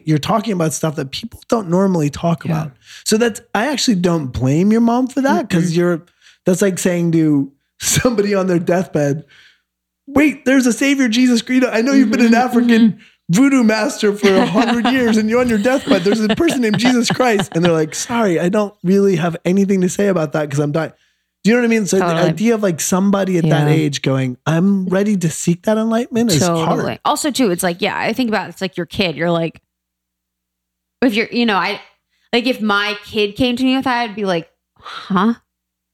you're talking about stuff that people don't normally talk about. So I actually don't blame your mom for that, because mm-hmm. That's like saying to somebody on their deathbed, wait, there's a savior, Jesus Christ. I know you've been an African voodoo master for 100 years and you're on your deathbed. There's a person named Jesus Christ. And they're like, sorry, I don't really have anything to say about that because I'm dying. Do you know what I mean? So totally. The idea of like somebody at that age going, I'm ready to seek that enlightenment is hard. Also too, it's like, yeah, I think about it, it's like your kid. You're like, if you're, you know, I like if my kid came to me with that, I'd be like, huh?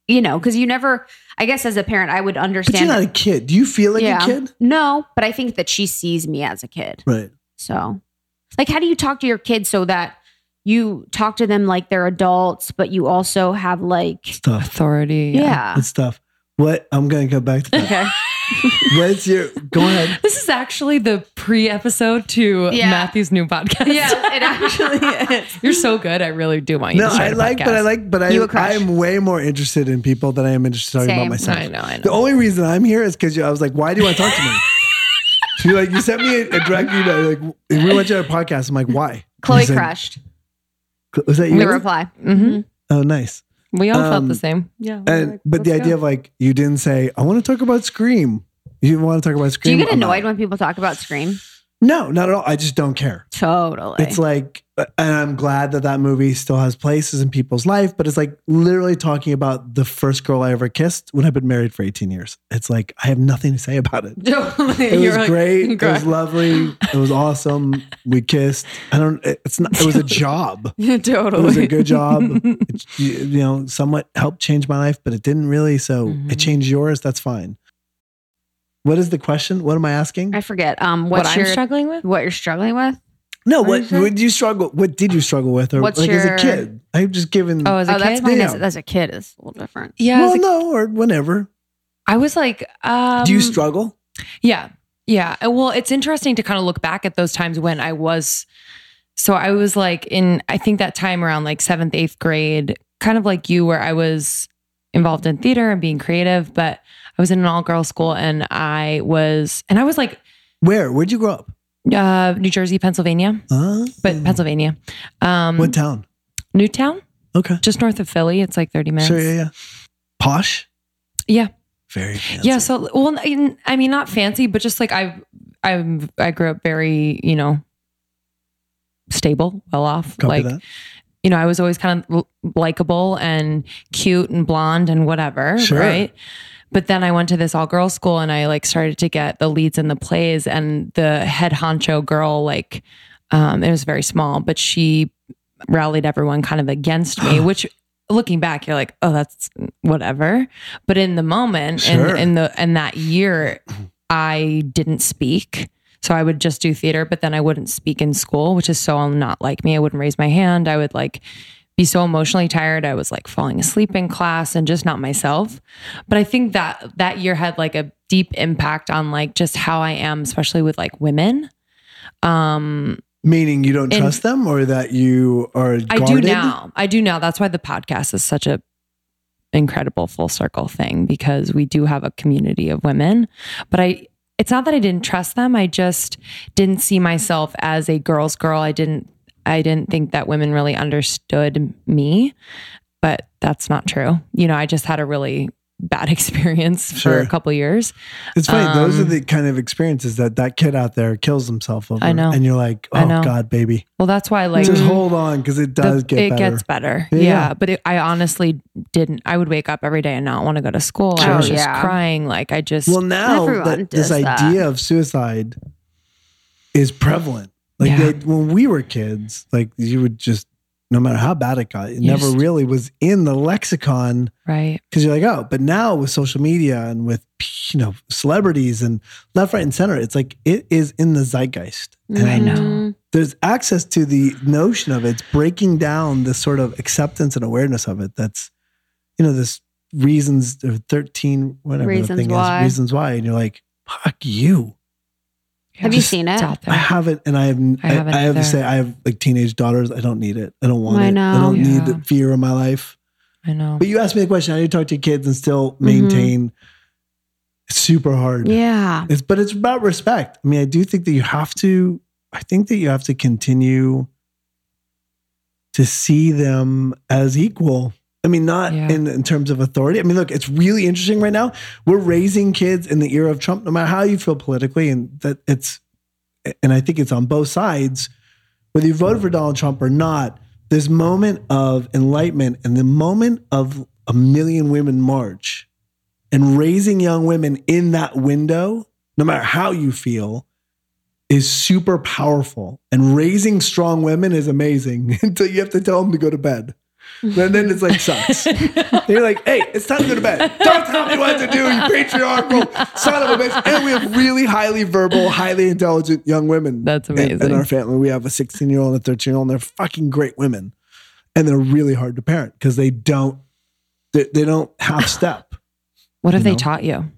You know, because you never, I guess as a parent, I would understand. But you're not a kid. Do you feel like a kid? No, but I think that she sees me as a kid. Right. So like, how do you talk to your kids so that you talk to them like they're adults, but you also have like stuff. Authority. Yeah. It's tough. What? I'm going to go back to that. Okay. Go ahead. This is actually the pre-episode to Matthew's new podcast. Yeah, it actually is. You're so good. I really do want you to start a podcast. I'm way more interested in people than I am interested in talking about myself. I know. The only reason I'm here is because I was like, why do you want to talk to me? You're like, you sent me a direct email. Like, we want you on a podcast. I'm like, why? Chloe crushed. Was that you? The reply. Mm-hmm. Oh, nice. We all felt the same. Yeah. And, like, but the idea of like, you didn't say, I want to talk about Scream. You want to talk about Scream? Do you get annoyed when people talk about Scream? No, not at all. I just don't care. Totally. It's like, and I'm glad that movie still has places in people's life, but it's like literally talking about the first girl I ever kissed when I've been married for 18 years. It's like, I have nothing to say about it. It was great. It was lovely. It was awesome. We kissed. It was a job. Totally. It was a good job. You know, somewhat helped change my life, but it didn't really. So it changed yours. That's fine. What is the question? What am I asking? I forget. What you're struggling with? No, what did you struggle with? Or as a kid? I've just given... Oh, as a kid? As a kid, it's a little different. Yeah. Well, or whenever. I was like... do you struggle? Yeah. Yeah. Well, it's interesting to kind of look back at those times when I was, so I was like in, I think that time around like 7th, 8th grade, kind of like you, where I was involved in theater and being creative, but I was in an all-girls school and I was like... Where'd you grow up? New Jersey, Pennsylvania, but Pennsylvania. What town? Newtown. Okay. Just north of Philly. It's like 30 minutes. Sure, yeah. Posh? Yeah. Very fancy. Yeah, so, well, I mean, not fancy, but just like I grew up very, you know, stable, well off. Copy that. You know, I was always kind of likable and cute and blonde and whatever, sure. Right? But then I went to this all-girls school and I like started to get the leads in the plays, and the head honcho girl, like, it was very small, but she rallied everyone kind of against me, which looking back, you're like, oh, that's whatever. But in the moment, sure. in that year, I didn't speak. So I would just do theater, but then I wouldn't speak in school, which is so not like me. I wouldn't raise my hand. I would like be so emotionally tired. I was like falling asleep in class and just not myself. But I think that year had like a deep impact on like just how I am, especially with like women. Meaning you don't trust them, or that you are guarded? I do now. That's why the podcast is such a incredible full circle thing, because we do have a community of women, but it's not that I didn't trust them. I just didn't see myself as a girl's girl. I didn't think that women really understood me, but that's not true. You know, I just had a really bad experience for a couple years. It's funny. Those are the kind of experiences that kid out there kills himself over. I know. And you're like, oh God, baby. Well, that's why like... Just hold on, because it does get better. It gets better. Yeah. But I honestly didn't. I would wake up every day and not want to go to school. Sure. I was just crying. Like I just... Well, now this idea of suicide is prevalent. Like when we were kids, like you would just... No matter how bad it got, it never really was in the lexicon. Right. Because you're like, oh, but now with social media and with, you know, celebrities and left, right, and center, it's like, it is in the zeitgeist. And I know. There's access to the notion of it's breaking down this sort of acceptance and awareness of it. That's, you know, this reasons, or 13, whatever reasons the thing why. Is, reasons why. And you're like, fuck you. Have you seen it? I haven't, and I have to say, I have like teenage daughters. I don't need it. I don't want it. I don't need the fear in my life. I know. But you asked me the question, how do you talk to your kids and still maintain? It's super hard. Yeah. But it's about respect. I mean, I do think that you have to continue to see them as equal. I mean, not in terms of authority. I mean, look, it's really interesting right now. We're raising kids in the era of Trump, no matter how you feel politically. And I think it's on both sides, whether you voted for Donald Trump or not, this moment of enlightenment and the moment of a million women march and raising young women in that window, no matter how you feel, is super powerful. And raising strong women is amazing until you have to tell them to go to bed. And then it's like, sucks. You're like, hey, it's time to go to bed. Don't tell me what to do, you patriarchal son of a bitch. And we have really highly verbal, highly intelligent young women. That's amazing. In our family, we have a 16-year-old and a 13-year-old, and they're fucking great women. And they're really hard to parent because they don't half-step. What have they taught you?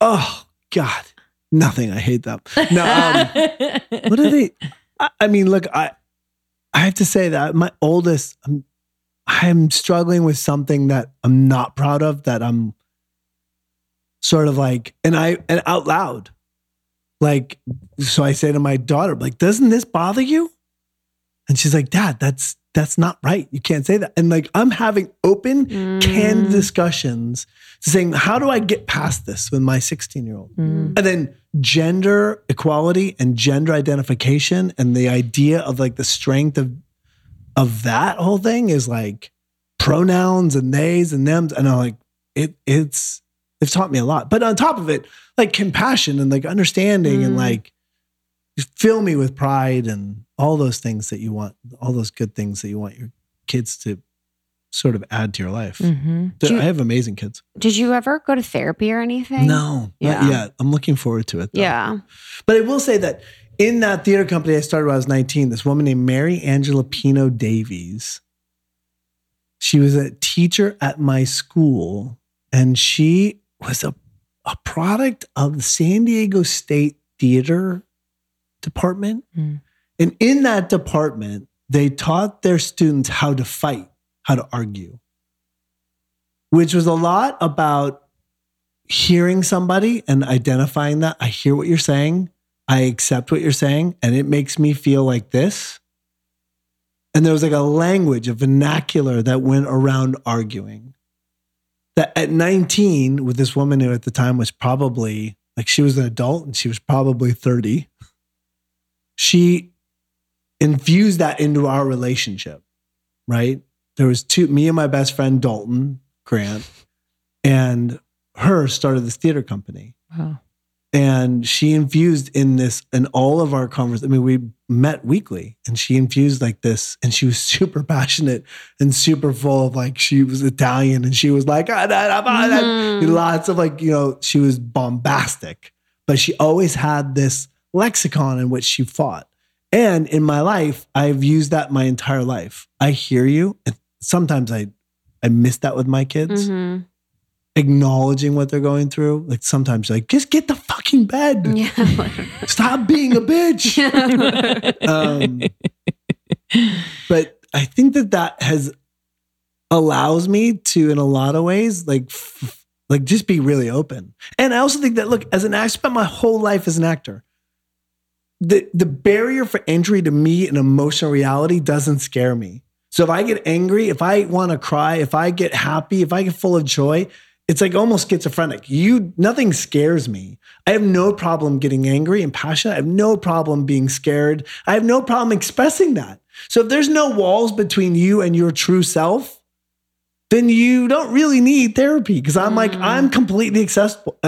Oh, God. Nothing. I hate them. No, what are they? I mean, look, I have to say that my oldest, I'm struggling with something that I'm not proud of, that I'm sort of like, and out loud. Like, so I say to my daughter, like, doesn't this bother you? And she's like, Dad, that's not right. You can't say that. And like, I'm having open, canned discussions saying, how do I get past this with my 16-year-old? And then gender equality and gender identification and the idea of like the strength of that whole thing is like pronouns and theys and thems. And I'm like, it's taught me a lot. But on top of it, like compassion and like understanding and like, fill me with pride and all those things that you want, all those good things that you want your kids to sort of add to your life. I have amazing kids. Did you ever go to therapy or anything? No, not yet. I'm looking forward to it though. Yeah. But I will say that in that theater company I started when I was 19, this woman named Mary Angela Pino Davies, she was a teacher at my school, and she was a a product of the San Diego State Theater Department. Mm. And in that department, they taught their students how to fight, how to argue, which was a lot about hearing somebody and identifying that. I hear what you're saying. I accept what you're saying. And it makes me feel like this. And there was like a language, a vernacular that went around arguing. That at 19, with this woman who at the time was probably, like, she was an adult and she was probably 30, she infused that into our relationship, right? There was two, me and my best friend, Dalton Grant, and her started this theater company. Wow. And she infused in this, in all of our conversations. I mean, we met weekly and she infused like this, and she was super passionate and super full of, like, she was Italian and she was like, lots of, like, you know, she was bombastic, but she always had this lexicon in which she fought. And in my life, I've used that my entire life. I hear you. And sometimes I miss that with my kids. Mm-hmm. Acknowledging what they're going through. Like, sometimes you're like, just get the fucking bed. Yeah. Stop being a bitch. But I think that has allows me to, in a lot of ways, like just be really open. And I also think that, look, as an actor, I spent my whole life as an actor. The barrier for entry to me in emotional reality doesn't scare me. So if I get angry, if I want to cry, if I get happy, if I get full of joy, it's like almost schizophrenic. Nothing scares me. I have no problem getting angry and passionate. I have no problem being scared. I have no problem expressing that. So if there's no walls between you and your true self, then you don't really need therapy, because I'm like, I'm completely accessible.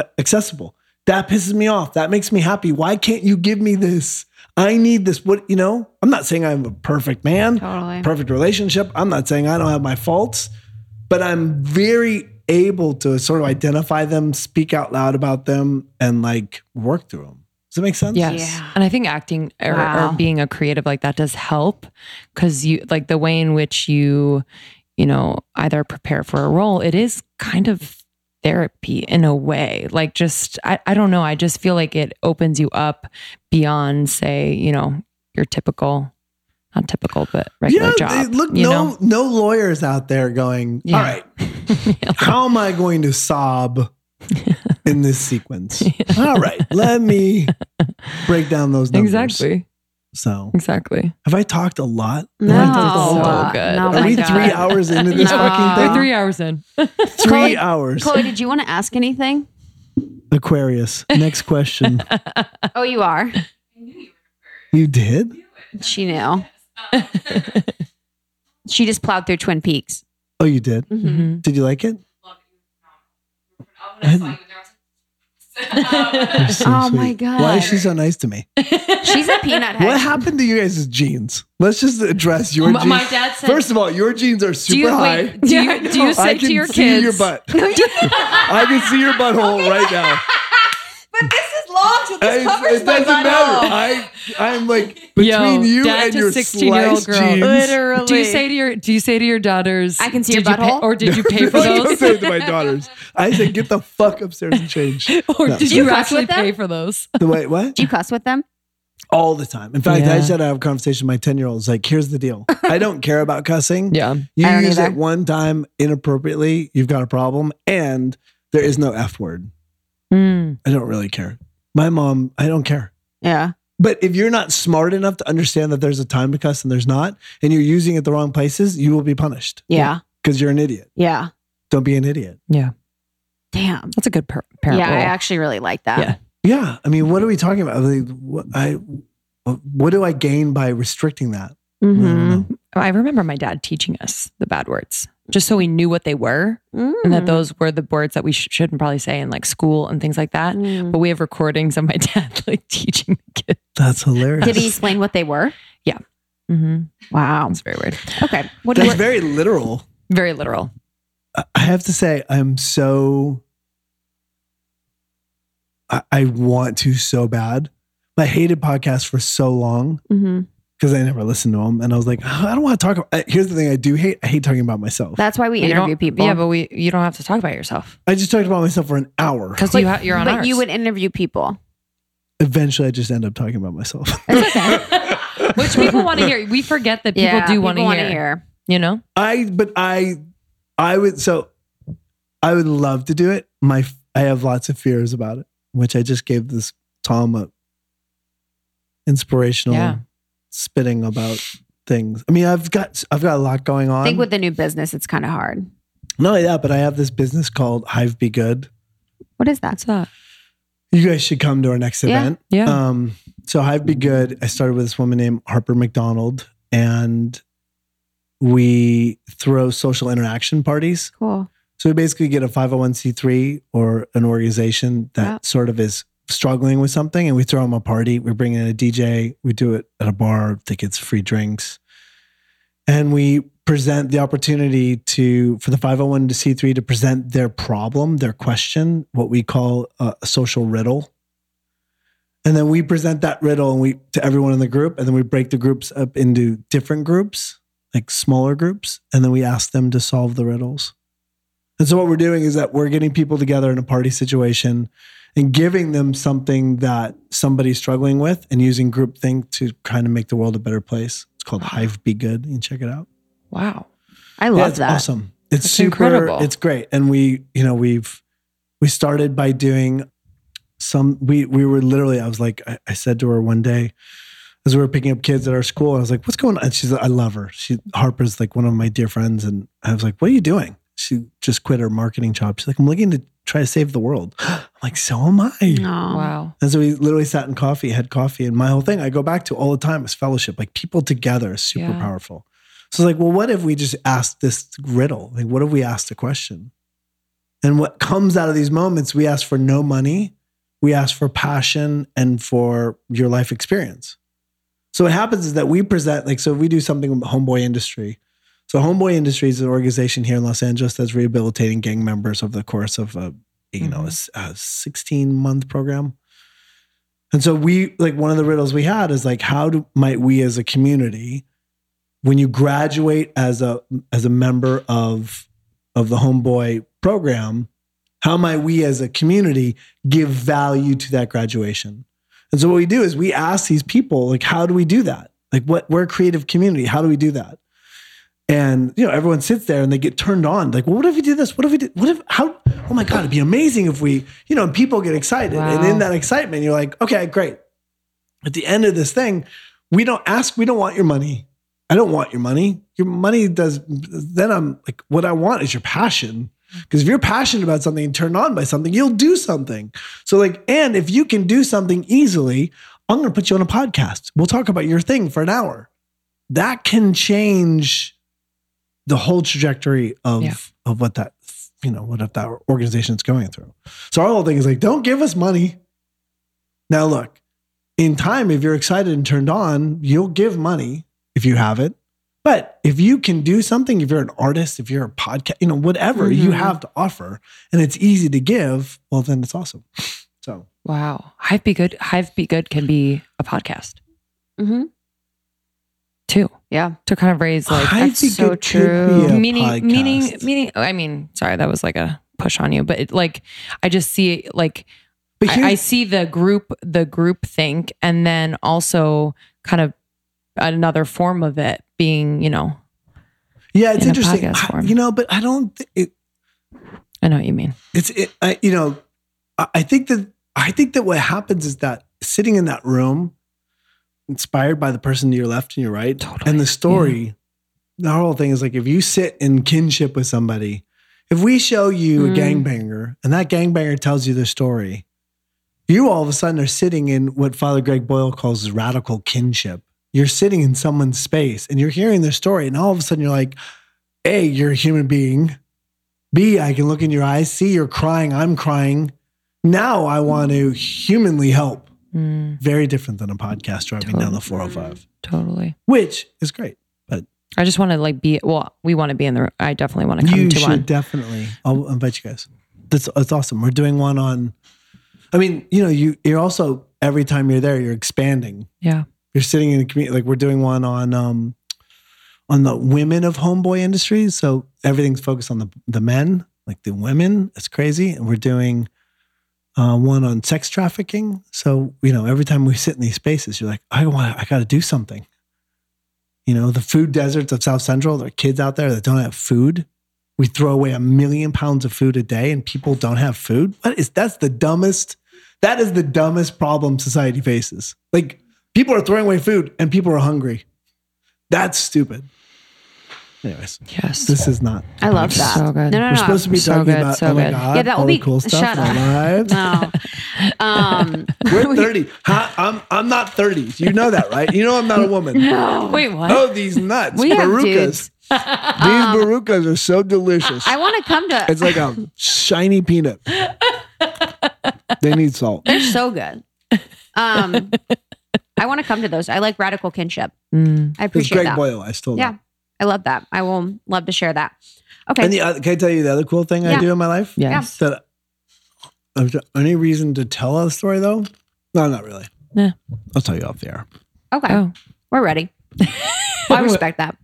That pisses me off. That makes me happy. Why can't you give me this? I need this. What, you know, I'm not saying I'm a perfect man, totally. Perfect relationship. I'm not saying I don't have my faults, but I'm very able to sort of identify them, speak out loud about them, and like work through them. Does that make sense? Yes. Yeah. And I think acting or being a creative like that does help, because you, like, the way in which you know, either prepare for a role, it is kind of therapy in a way. Like, just, I don't know. I just feel like it opens you up beyond, say, you know, your typical, not typical, but regular job. Look, no lawyers out there going, all right, how am I going to sob in this sequence? All right, let me break down those numbers. Exactly. So exactly. Have I talked a lot? No, so good. No, are we 3 hours into this fucking thing? We're 3 hours in. Chloe, Chloe, did you want to ask anything? Aquarius. Next question. Oh, you are. You did? She knew. She just plowed through Twin Peaks. Oh, you did? Mm-hmm. Did you like it? So oh my God. Why is she so nice to me? She's a peanut head. What happened to you guys' jeans? Let's just address your jeans. My dad said, first of all, your jeans are super high. Do you say to your kids? I can see your butt. I can see your butthole right now. But this is long, so this covers my butthole. It doesn't matter. I'm like, between you and your 16-year-old girl. Jeans, literally. Do you say to your daughters, I can see your butthole? Or did you pay for those? I don't say to my daughters. I say, get the fuck upstairs and change. Or did you actually pay for those? Wait, what? Do you cuss with them? All the time. In fact, I said I have a conversation with my 10-year-old. Like, here's the deal. I don't care about cussing. Yeah. You use it one time inappropriately, you've got a problem. And there is no F word. Mm. I don't really care. My mom, I don't care. Yeah. But if you're not smart enough to understand that there's a time to cuss and there's not, and you're using it the wrong places, you will be punished. Yeah. Because you're an idiot. Yeah. Don't be an idiot. Yeah. Damn. That's a good parent. Yeah, role. I actually really like that. Yeah. Yeah. I mean, what are we talking about? Like, what do I gain by restricting that? Mm-hmm. I remember my dad teaching us the bad words, just so we knew what they were, and that those were the words that we shouldn't probably say in, like, school and things like that. Mm. But we have recordings of my dad, like, teaching the kids. That's hilarious. Did he explain what they were? Yeah. Mm-hmm. Wow. It's very weird. Okay. That's very literal. Very literal. I have to say, I'm so... I want to so bad. I hated podcasts for so long. Mm-hmm. because I never listened to them. And I was like, I don't want to talk about, here's the thing I do hate. I hate talking about myself. That's why we interview people. Yeah, but you don't have to talk about yourself. I just talked about myself for an hour. Because you're on ours. But you would interview people. Eventually, I just end up talking about myself. It's okay. Which people want to hear. We forget that people do want to hear. You know? I would love to do it. I have lots of fears about it, which I just gave this Tom a inspirational spitting about things. I mean, I've got a lot going on. I think with the new business, it's kind of hard. Not only that, but I have this business called Hive Be Good. What is that? What's that? You guys should come to our next event. Yeah. So Hive Be Good, I started with this woman named Harper McDonald, and we throw social interaction parties. Cool. So we basically get a 501c3 or an organization that sort of is struggling with something, and we throw them a party. We bring in a DJ. We do it at a bar that gets free drinks. And we present the opportunity for the 501c3 to present their problem, their question, what we call a social riddle. And then we present that riddle to everyone in the group, and then we break the groups up into different groups, like smaller groups, and then we ask them to solve the riddles. And so what we're doing is that we're getting people together in a party situation and giving them something that somebody's struggling with and using groupthink to kind of make the world a better place. It's called Hive Be Good. You can check it out. Wow. I love that. It's awesome. It's super incredible. It's great. And we started by doing I said to her one day as we were picking up kids at our school, I was like, what's going on? And she's like, I love her. Harper's like one of my dear friends. And I was like, what are you doing? She just quit her marketing job. She's like, I'm looking to try to save the world. I'm like, so am I. Oh, wow. And so we literally sat in coffee, had coffee. And my whole thing I go back to all the time is fellowship. Like people together is super powerful. So it's like, well, what if we just asked this riddle? Like, what if we asked a question? And what comes out of these moments, we ask for no money. We ask for passion and for your life experience. So what happens is that we present, like, so we do something with Homeboy Industry. So Homeboy Industries is an organization here in Los Angeles that's rehabilitating gang members over the course of a 16-month program. And so one of the riddles we had is like, might we as a community, when you graduate as a member of the Homeboy program, how might we as a community give value to that graduation? And so what we do is we ask these people, like, how do we do that? Like we're a creative community. How do we do that? And, everyone sits there and they get turned on. Like, well, what if we did this? What if we did? Oh my God, it'd be amazing if we, and people get excited. Wow. And in that excitement, you're like, okay, great. At the end of this thing, we don't want your money. I don't want your money. Your money then I'm like, what I want is your passion. Because if you're passionate about something and turned on by something, you'll do something. So and if you can do something easily, I'm going to put you on a podcast. We'll talk about your thing for an hour. That can change the whole trajectory of what that, what if that organization's going through. So our whole thing is like, don't give us money. Now look, in time, if you're excited and turned on, you'll give money if you have it. But if you can do something, if you're an artist, if you're a podcast, whatever you have to offer and it's easy to give, well, then it's awesome. So. Wow. Hive Be Good. Hive Be Good can be a podcast. Mm-hmm. Too. Yeah. To kind of raise that's so true. Meaning, I mean, sorry, that was like a push on you, but I just see I see the group think, and then also kind of another form of it being, it's in interesting. But I don't. I know what you mean. I think that what happens is that sitting in that room, inspired by the person to your left and your right, totally. And the story, the whole thing is like if you sit in kinship with somebody, if we show you a gangbanger and that gangbanger tells you their story, you all of a sudden are sitting in what Father Greg Boyle calls radical kinship. You're sitting in someone's space and you're hearing their story. And all of a sudden you're like, A, you're a human being. B, I can look in your eyes. C, you're crying. I'm crying. Now I want to humanly help. Mm. Very different than a podcast driving down the 405. Totally. Which is great. But I just want to we want to be in the room. I definitely want to come to one. You should definitely. I'll invite you guys. That's awesome. We're doing one on, you're also, every time you're there, you're expanding. Yeah. You're sitting in the community, like we're doing one on the women of Homeboy Industries. So everything's focused on the men, like the women. It's crazy. And we're doing one on sex trafficking. So, you know, every time we sit in these spaces, you're like, I got to do something. You know, the food deserts of South Central, there are kids out there that don't have food. We throw away 1 million pounds of food a day and people don't have food. That is the dumbest problem society faces. Like, people are throwing away food and people are hungry. That's stupid. Anyways, yes, this is not. I love that. So good. No, we're supposed to be talking about God, yeah, that will be cool stuff. Shut up. Lives. No, we're 30. Huh? I'm not 30. You know that, right? You know I'm not a woman. No, wait, what? Oh, these nuts, barucas. These barucas are so delicious. I want to come to. It's like a shiny peanut. They need salt. They're so good. I want to come to those. I like Radical Kinship. I appreciate that. It's Greg Boyle. I still love. I love that. I will love to share that. Okay. And can I tell you the other cool thing I do in my life? Yes. Yeah. Any reason to tell a story though? No, not really. Yeah. I'll tell you off the air. Okay. Oh. We're ready. I respect that.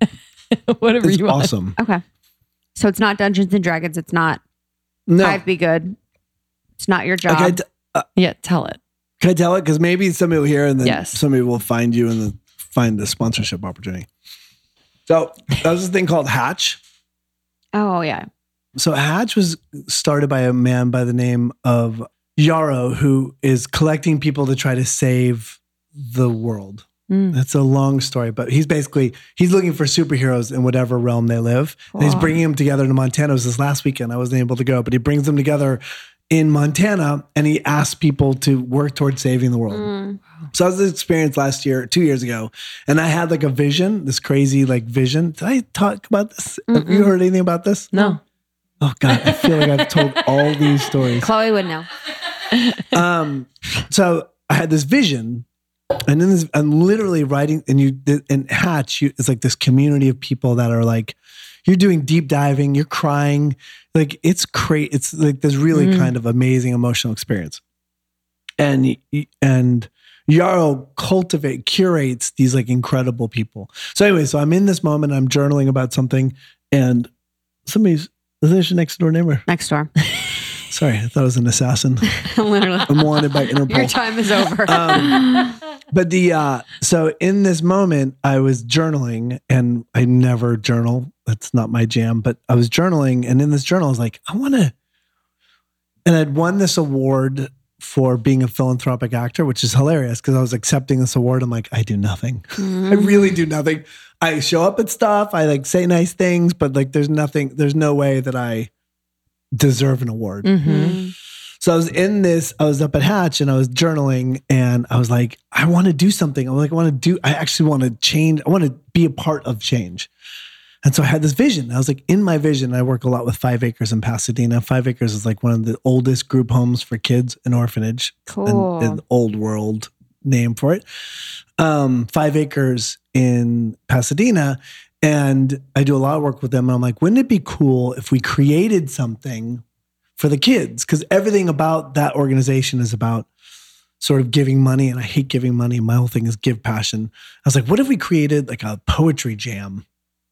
Whatever you want. It's awesome. Okay. So it's not Dungeons and Dragons. It's not Hive Be Good. It's not your job. Okay, tell it. Can I tell it? Because maybe somebody will hear and then somebody will find you and then find the sponsorship opportunity. So that was this thing called Hatch. Oh, yeah. So Hatch was started by a man by the name of Yarrow, who is collecting people to try to save the world. That's a long story, but he's looking for superheroes in whatever realm they live. Wow. And he's bringing them together to Montana. It was this last weekend. I wasn't able to go, but he brings them together in Montana and he asks people to work towards saving the world. So that was the experience 2 years ago. And I had like a vision, this crazy like vision. Did I talk about this? Have you heard anything about this? No. Oh God, I feel like I've told all these stories. Chloe would know. So I had this vision and I'm literally writing and Hatch, it's like this community of people that are like, you're doing deep diving, you're crying. Like it's great. It's like this really kind of amazing emotional experience. And Yarrow curates these like incredible people. So anyway, so I'm in this moment, I'm journaling about something and is this your next door neighbor? Next door. Sorry, I thought I was an assassin. Literally. I'm wanted by Interpol. Your time is over. But so in this moment, I was journaling and I never journal. That's not my jam, but I was journaling. And in this journal, I was like, and I'd won this award for being a philanthropic actor, which is hilarious because I was accepting this award. I'm like, I do nothing. I really do nothing. I show up at stuff. I like say nice things, but like there's no way that I deserve an award. So I was I was up at Hatch and I was journaling and I was like, I want to do something. I actually want to change. I want to be a part of change. And so I had this vision. I was like, in my vision, I work a lot with 5 Acres in Pasadena. 5 Acres is like one of the oldest group homes for kids, an orphanage. Cool. An old world name for it. 5 Acres in Pasadena. And I do a lot of work with them. And I'm like, wouldn't it be cool if we created something for the kids? Because everything about that organization is about sort of giving money. And I hate giving money. My whole thing is give passion. I was like, what if we created like a poetry jam,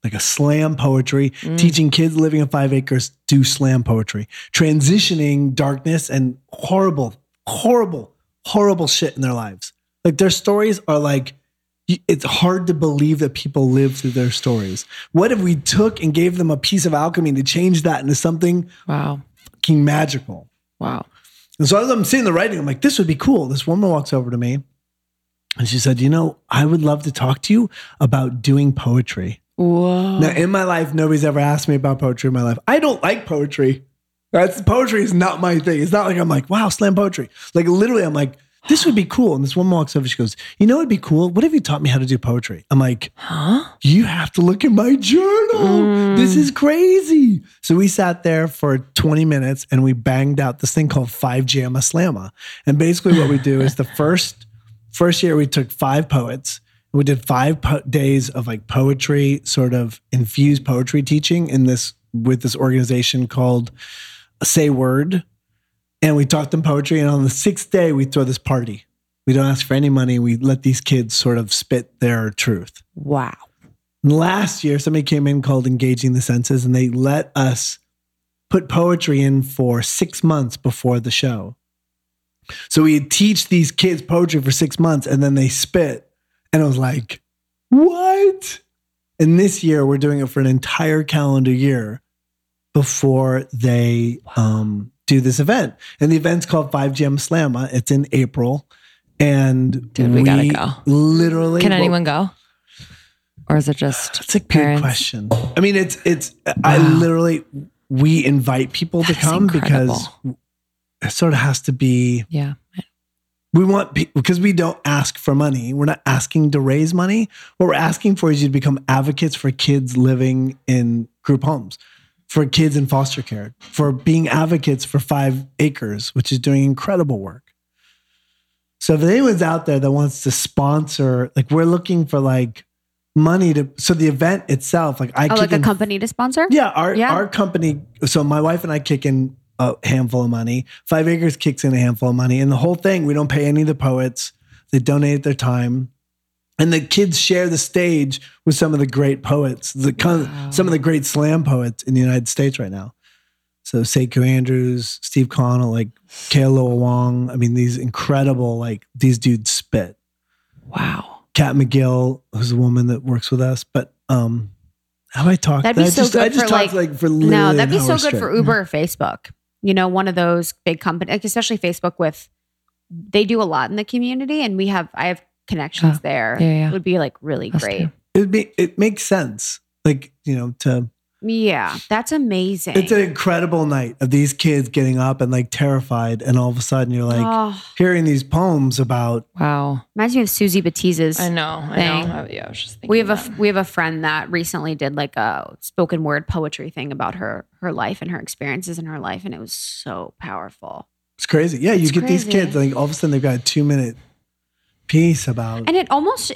like a slam poetry, teaching kids living in 5 Acres to slam poetry, transitioning darkness and horrible, horrible, horrible shit in their lives. Like their stories are like, it's hard to believe that people live through their stories. What if we took and gave them a piece of alchemy to change that into something fucking magical? Wow. And so as I'm seeing the writing, I'm like, this would be cool. This woman walks over to me and she said, I would love to talk to you about doing poetry. Whoa. Now, in my life, nobody's ever asked me about poetry in my life. I don't like poetry. Poetry is not my thing. It's not like I'm like, wow, slam poetry. Like literally, I'm like, this would be cool. And this woman walks over, she goes, it'd be cool. What if you taught me how to do poetry? I'm like, you have to look at my journal. This is crazy. So we sat there for 20 minutes and we banged out this thing called 5GEM Slamma. And basically what we do is the first year we took 5 poets. We did 5 days of like poetry, sort of infused poetry teaching with this organization called Say Word. And we taught them poetry. And on the 6th day, we throw this party. We don't ask for any money. We let these kids sort of spit their truth. Wow. And last year, somebody came in called Engaging the Senses, and they let us put poetry in for 6 months before the show. So we would teach these kids poetry for 6 months, and then they spit. And I was like, what? And this year, we're doing it for an entire calendar year before they do this event. And the event's called 5GEM Slamma. It's in April. And dude, we gotta go. Literally. Can anyone go? Or is it just that's a parents? Good question. I mean, it's wow. I literally, we invite people that to come because it sort of has to be. Yeah. We want people, because we don't ask for money. We're not asking to raise money. What we're asking for is you to become advocates for kids living in group homes, for kids in foster care, for being advocates for 5 Acres, which is doing incredible work. So if anyone's out there that wants to sponsor, like we're looking for like money to, so the event itself, like I kick like in, a company to sponsor? Yeah, our company. So my wife and I kick in a handful of money. 5 Acres kicks in a handful of money, and the whole thing, we don't pay any of the poets. They donate their time, and the kids share the stage with some of the great poets, some of the great slam poets in the United States right now. So Seiko Andrews, Steve Connell, like Kayla Wong. I mean, these incredible, like these dudes spit. Wow. Kat McGill, who's a woman that works with us, but how do I talk? That'd be so good. I just talked like for literally no. That'd be so good for Uber or Facebook. You know, one of those big companies, like especially Facebook they do a lot in the community, and I have connections there. Yeah, yeah. It would be like really that's great. True. It makes sense. Like, you know, yeah, that's amazing. It's an incredible night of these kids getting up and like terrified, and all of a sudden you're like hearing these poems about wow. Reminds me of Susie Batista's. I know. Yeah, I was just thinking we have a friend that recently did like a spoken word poetry thing about her life and her experiences in her life, and it was so powerful. It's crazy. Yeah, it's you get these kids like all of a sudden they've got a 2-minute piece about, and it almost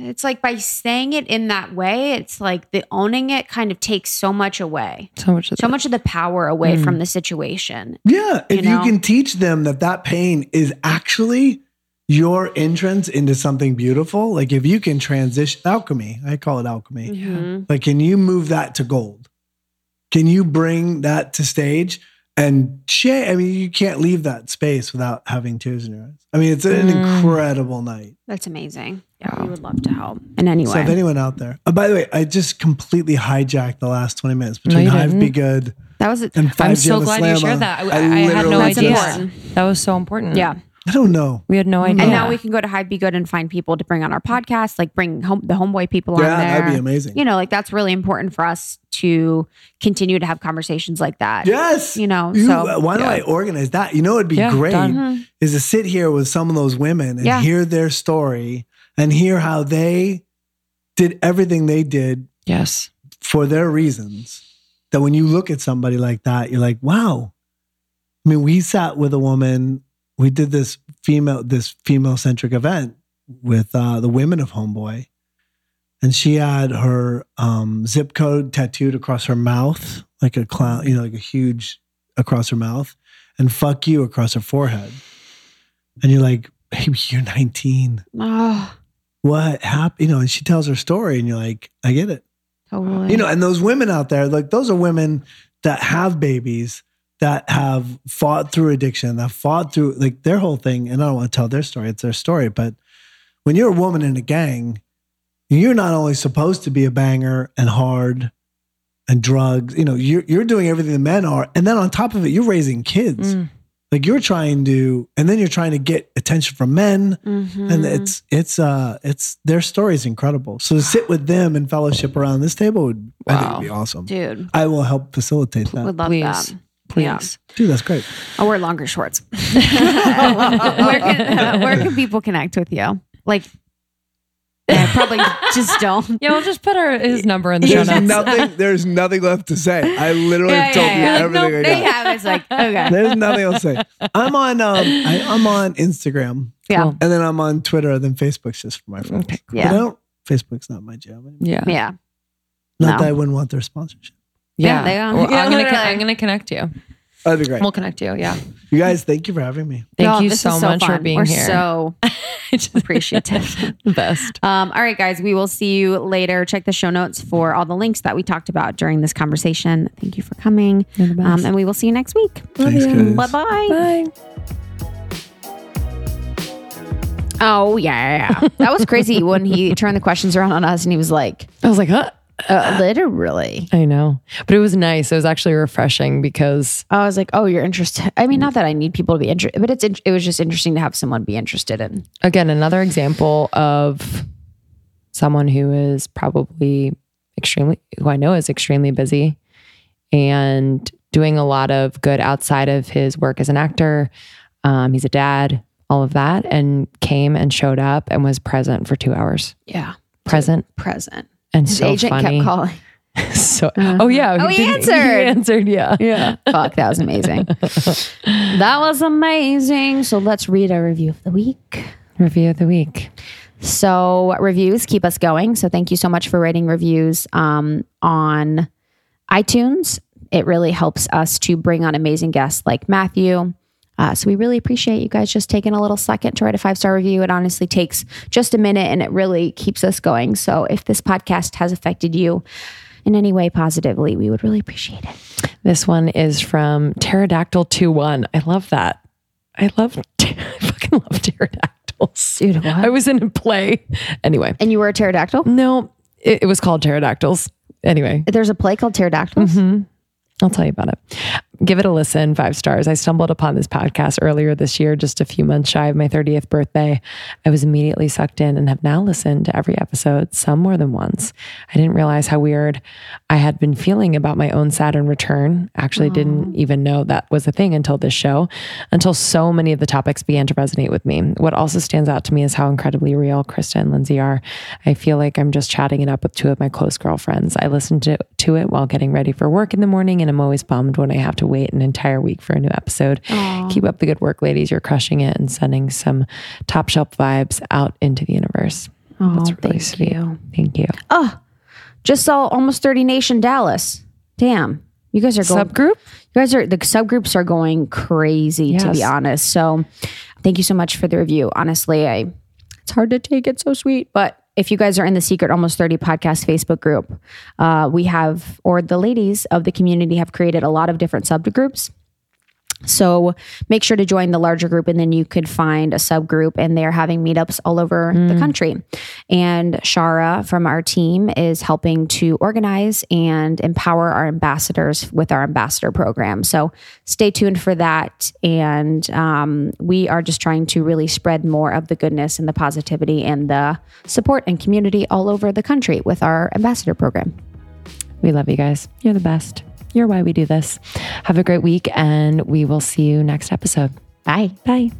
It's like by saying it in that way, it's like the owning it kind of takes so much away. So much of the power away from the situation. Yeah. If you can teach them that pain is actually your entrance into something beautiful. Like if you can transition alchemy, I call it alchemy. Mm-hmm. Like, can you move that to gold? Can you bring that to stage? And I mean, you can't leave that space without having tears in your eyes. I mean, it's an incredible night. That's amazing. Yeah, we would love to help in any way. So if anyone out there, by the way, I just completely hijacked the last 20 minutes between Hive Be Good. That was it. I'm so glad Slamma. You shared that. I had no idea. That was so important. Yeah. I don't know. We had no idea. And now we can go to Hive Be Good and find people to bring on our podcast, like bring the Homeboy people on there. Yeah, that'd be amazing. You know, like that's really important for us to continue to have conversations like that. Yes. You know, so. Why don't I organize that? You know, it'd be great is to sit here with some of those women and hear their story and hear how they did everything they did for their reasons. That when you look at somebody like that, you're like, wow. I mean, we sat with a woman. We did this female-centric event with the women of Homeboy. And she had her zip code tattooed across her mouth, like a clown, you know, like a huge across her mouth, and fuck you across her forehead. And you're like, baby, you're 19. Oh. What happened? You know, and she tells her story, and you're like, I get it. Totally. You know, and those women out there, like those are women that have babies, that have fought through addiction, that fought through like their whole thing. And I don't want to tell their story. It's their story. But when you're a woman in a gang, you're not only supposed to be a banger and hard and drugs, you know, you're doing everything the men are. And then on top of it, you're raising kids. Like you're trying to, and then you're trying to get attention from men. Mm-hmm. And it's their story is incredible. So to sit with them and fellowship around this table would, I think would be awesome. Dude. I will help facilitate that. Would love that. Please. Yeah. Dude, that's great. Oh, we're longer shorts. Where can people connect with you? Like, probably just don't. Yeah, we'll just put his number in the show notes. There's nothing left to say. I literally told you everything I got. They have. It's like, okay. There's nothing else to say. I'm on Instagram. Yeah. Cool. And then I'm on Twitter. And then Facebook's just for my friends. Okay, cool. Yeah. Facebook's not my job anymore. Yeah. Yeah. Not that I wouldn't want their sponsorship. Yeah, they are. Well, I'm going to connect you. That'd be great. We'll connect you. Yeah. You guys, thank you for having me. Thank you so much for being here. So appreciative. The best. All right, guys, we will see you later. Check the show notes for all the links that we talked about during this conversation. Thank you for coming. You're the best. And we will see you next week. Thanks, guys. Bye-bye. Bye. Oh, yeah. That was crazy when he turned the questions around on us and he was like... I was like, huh? Literally. I know. But it was nice. It was actually refreshing because... I was like, oh, you're interested. I mean, not that I need people to be interested, but it was just interesting to have someone be interested in. Again, another example of someone who is probably extremely... who I know is extremely busy and doing a lot of good outside of his work as an actor. He's a dad, all of that, and came and showed up and was present for 2 hours. Yeah. Present. And his agent kept calling. So, oh yeah. He answered. Yeah. Fuck, that was amazing. So let's read our review of the week. So reviews keep us going. So thank you so much for rating reviews on iTunes. It really helps us to bring on amazing guests like Matthew. So we really appreciate you guys just taking a little second to write a 5-star review. It honestly takes just a minute and it really keeps us going. So if this podcast has affected you in any way positively, we would really appreciate it. This one is from Pterodactyl21. I love that. I fucking love pterodactyls. Dude, what? I was in a play. Anyway. And you were a pterodactyl? No, it was called Pterodactyls. Anyway. There's a play called Pterodactyls? Mm-hmm. I'll tell you about it. Give it a listen. 5 stars. I stumbled upon this podcast earlier this year, just a few months shy of my 30th birthday. I was immediately sucked in and have now listened to every episode, some more than once. I didn't realize how weird I had been feeling about my own Saturn return. Actually, didn't even know that was a thing until this show, until so many of the topics began to resonate with me. What also stands out to me is how incredibly real Krista and Lindsay are. I feel like I'm just chatting it up with two of my close girlfriends. I listened to it while getting ready for work in the morning, and I'm always bummed when I have to wait an entire week for a new episode. Aww. Keep up the good work, ladies. You're crushing it and sending some top shelf vibes out into the universe. Oh, that's really sweet. Thank you. Oh, just saw Almost 30 Nation Dallas. Damn. You guys are going subgroup. The subgroups are going crazy, to be honest. So thank you so much for the review. Honestly, it's hard to take. It's so sweet, but if you guys are in the secret Almost 30 Podcast Facebook group, the ladies of the community have created a lot of different subgroups. So make sure to join the larger group and then you could find a subgroup, and they're having meetups all over the country. And Shara from our team is helping to organize and empower our ambassadors with our ambassador program. So stay tuned for that. And we are just trying to really spread more of the goodness and the positivity and the support and community all over the country with our ambassador program. We love you guys. You're the best. You're why we do this. Have a great week, and we will see you next episode. Bye. Bye.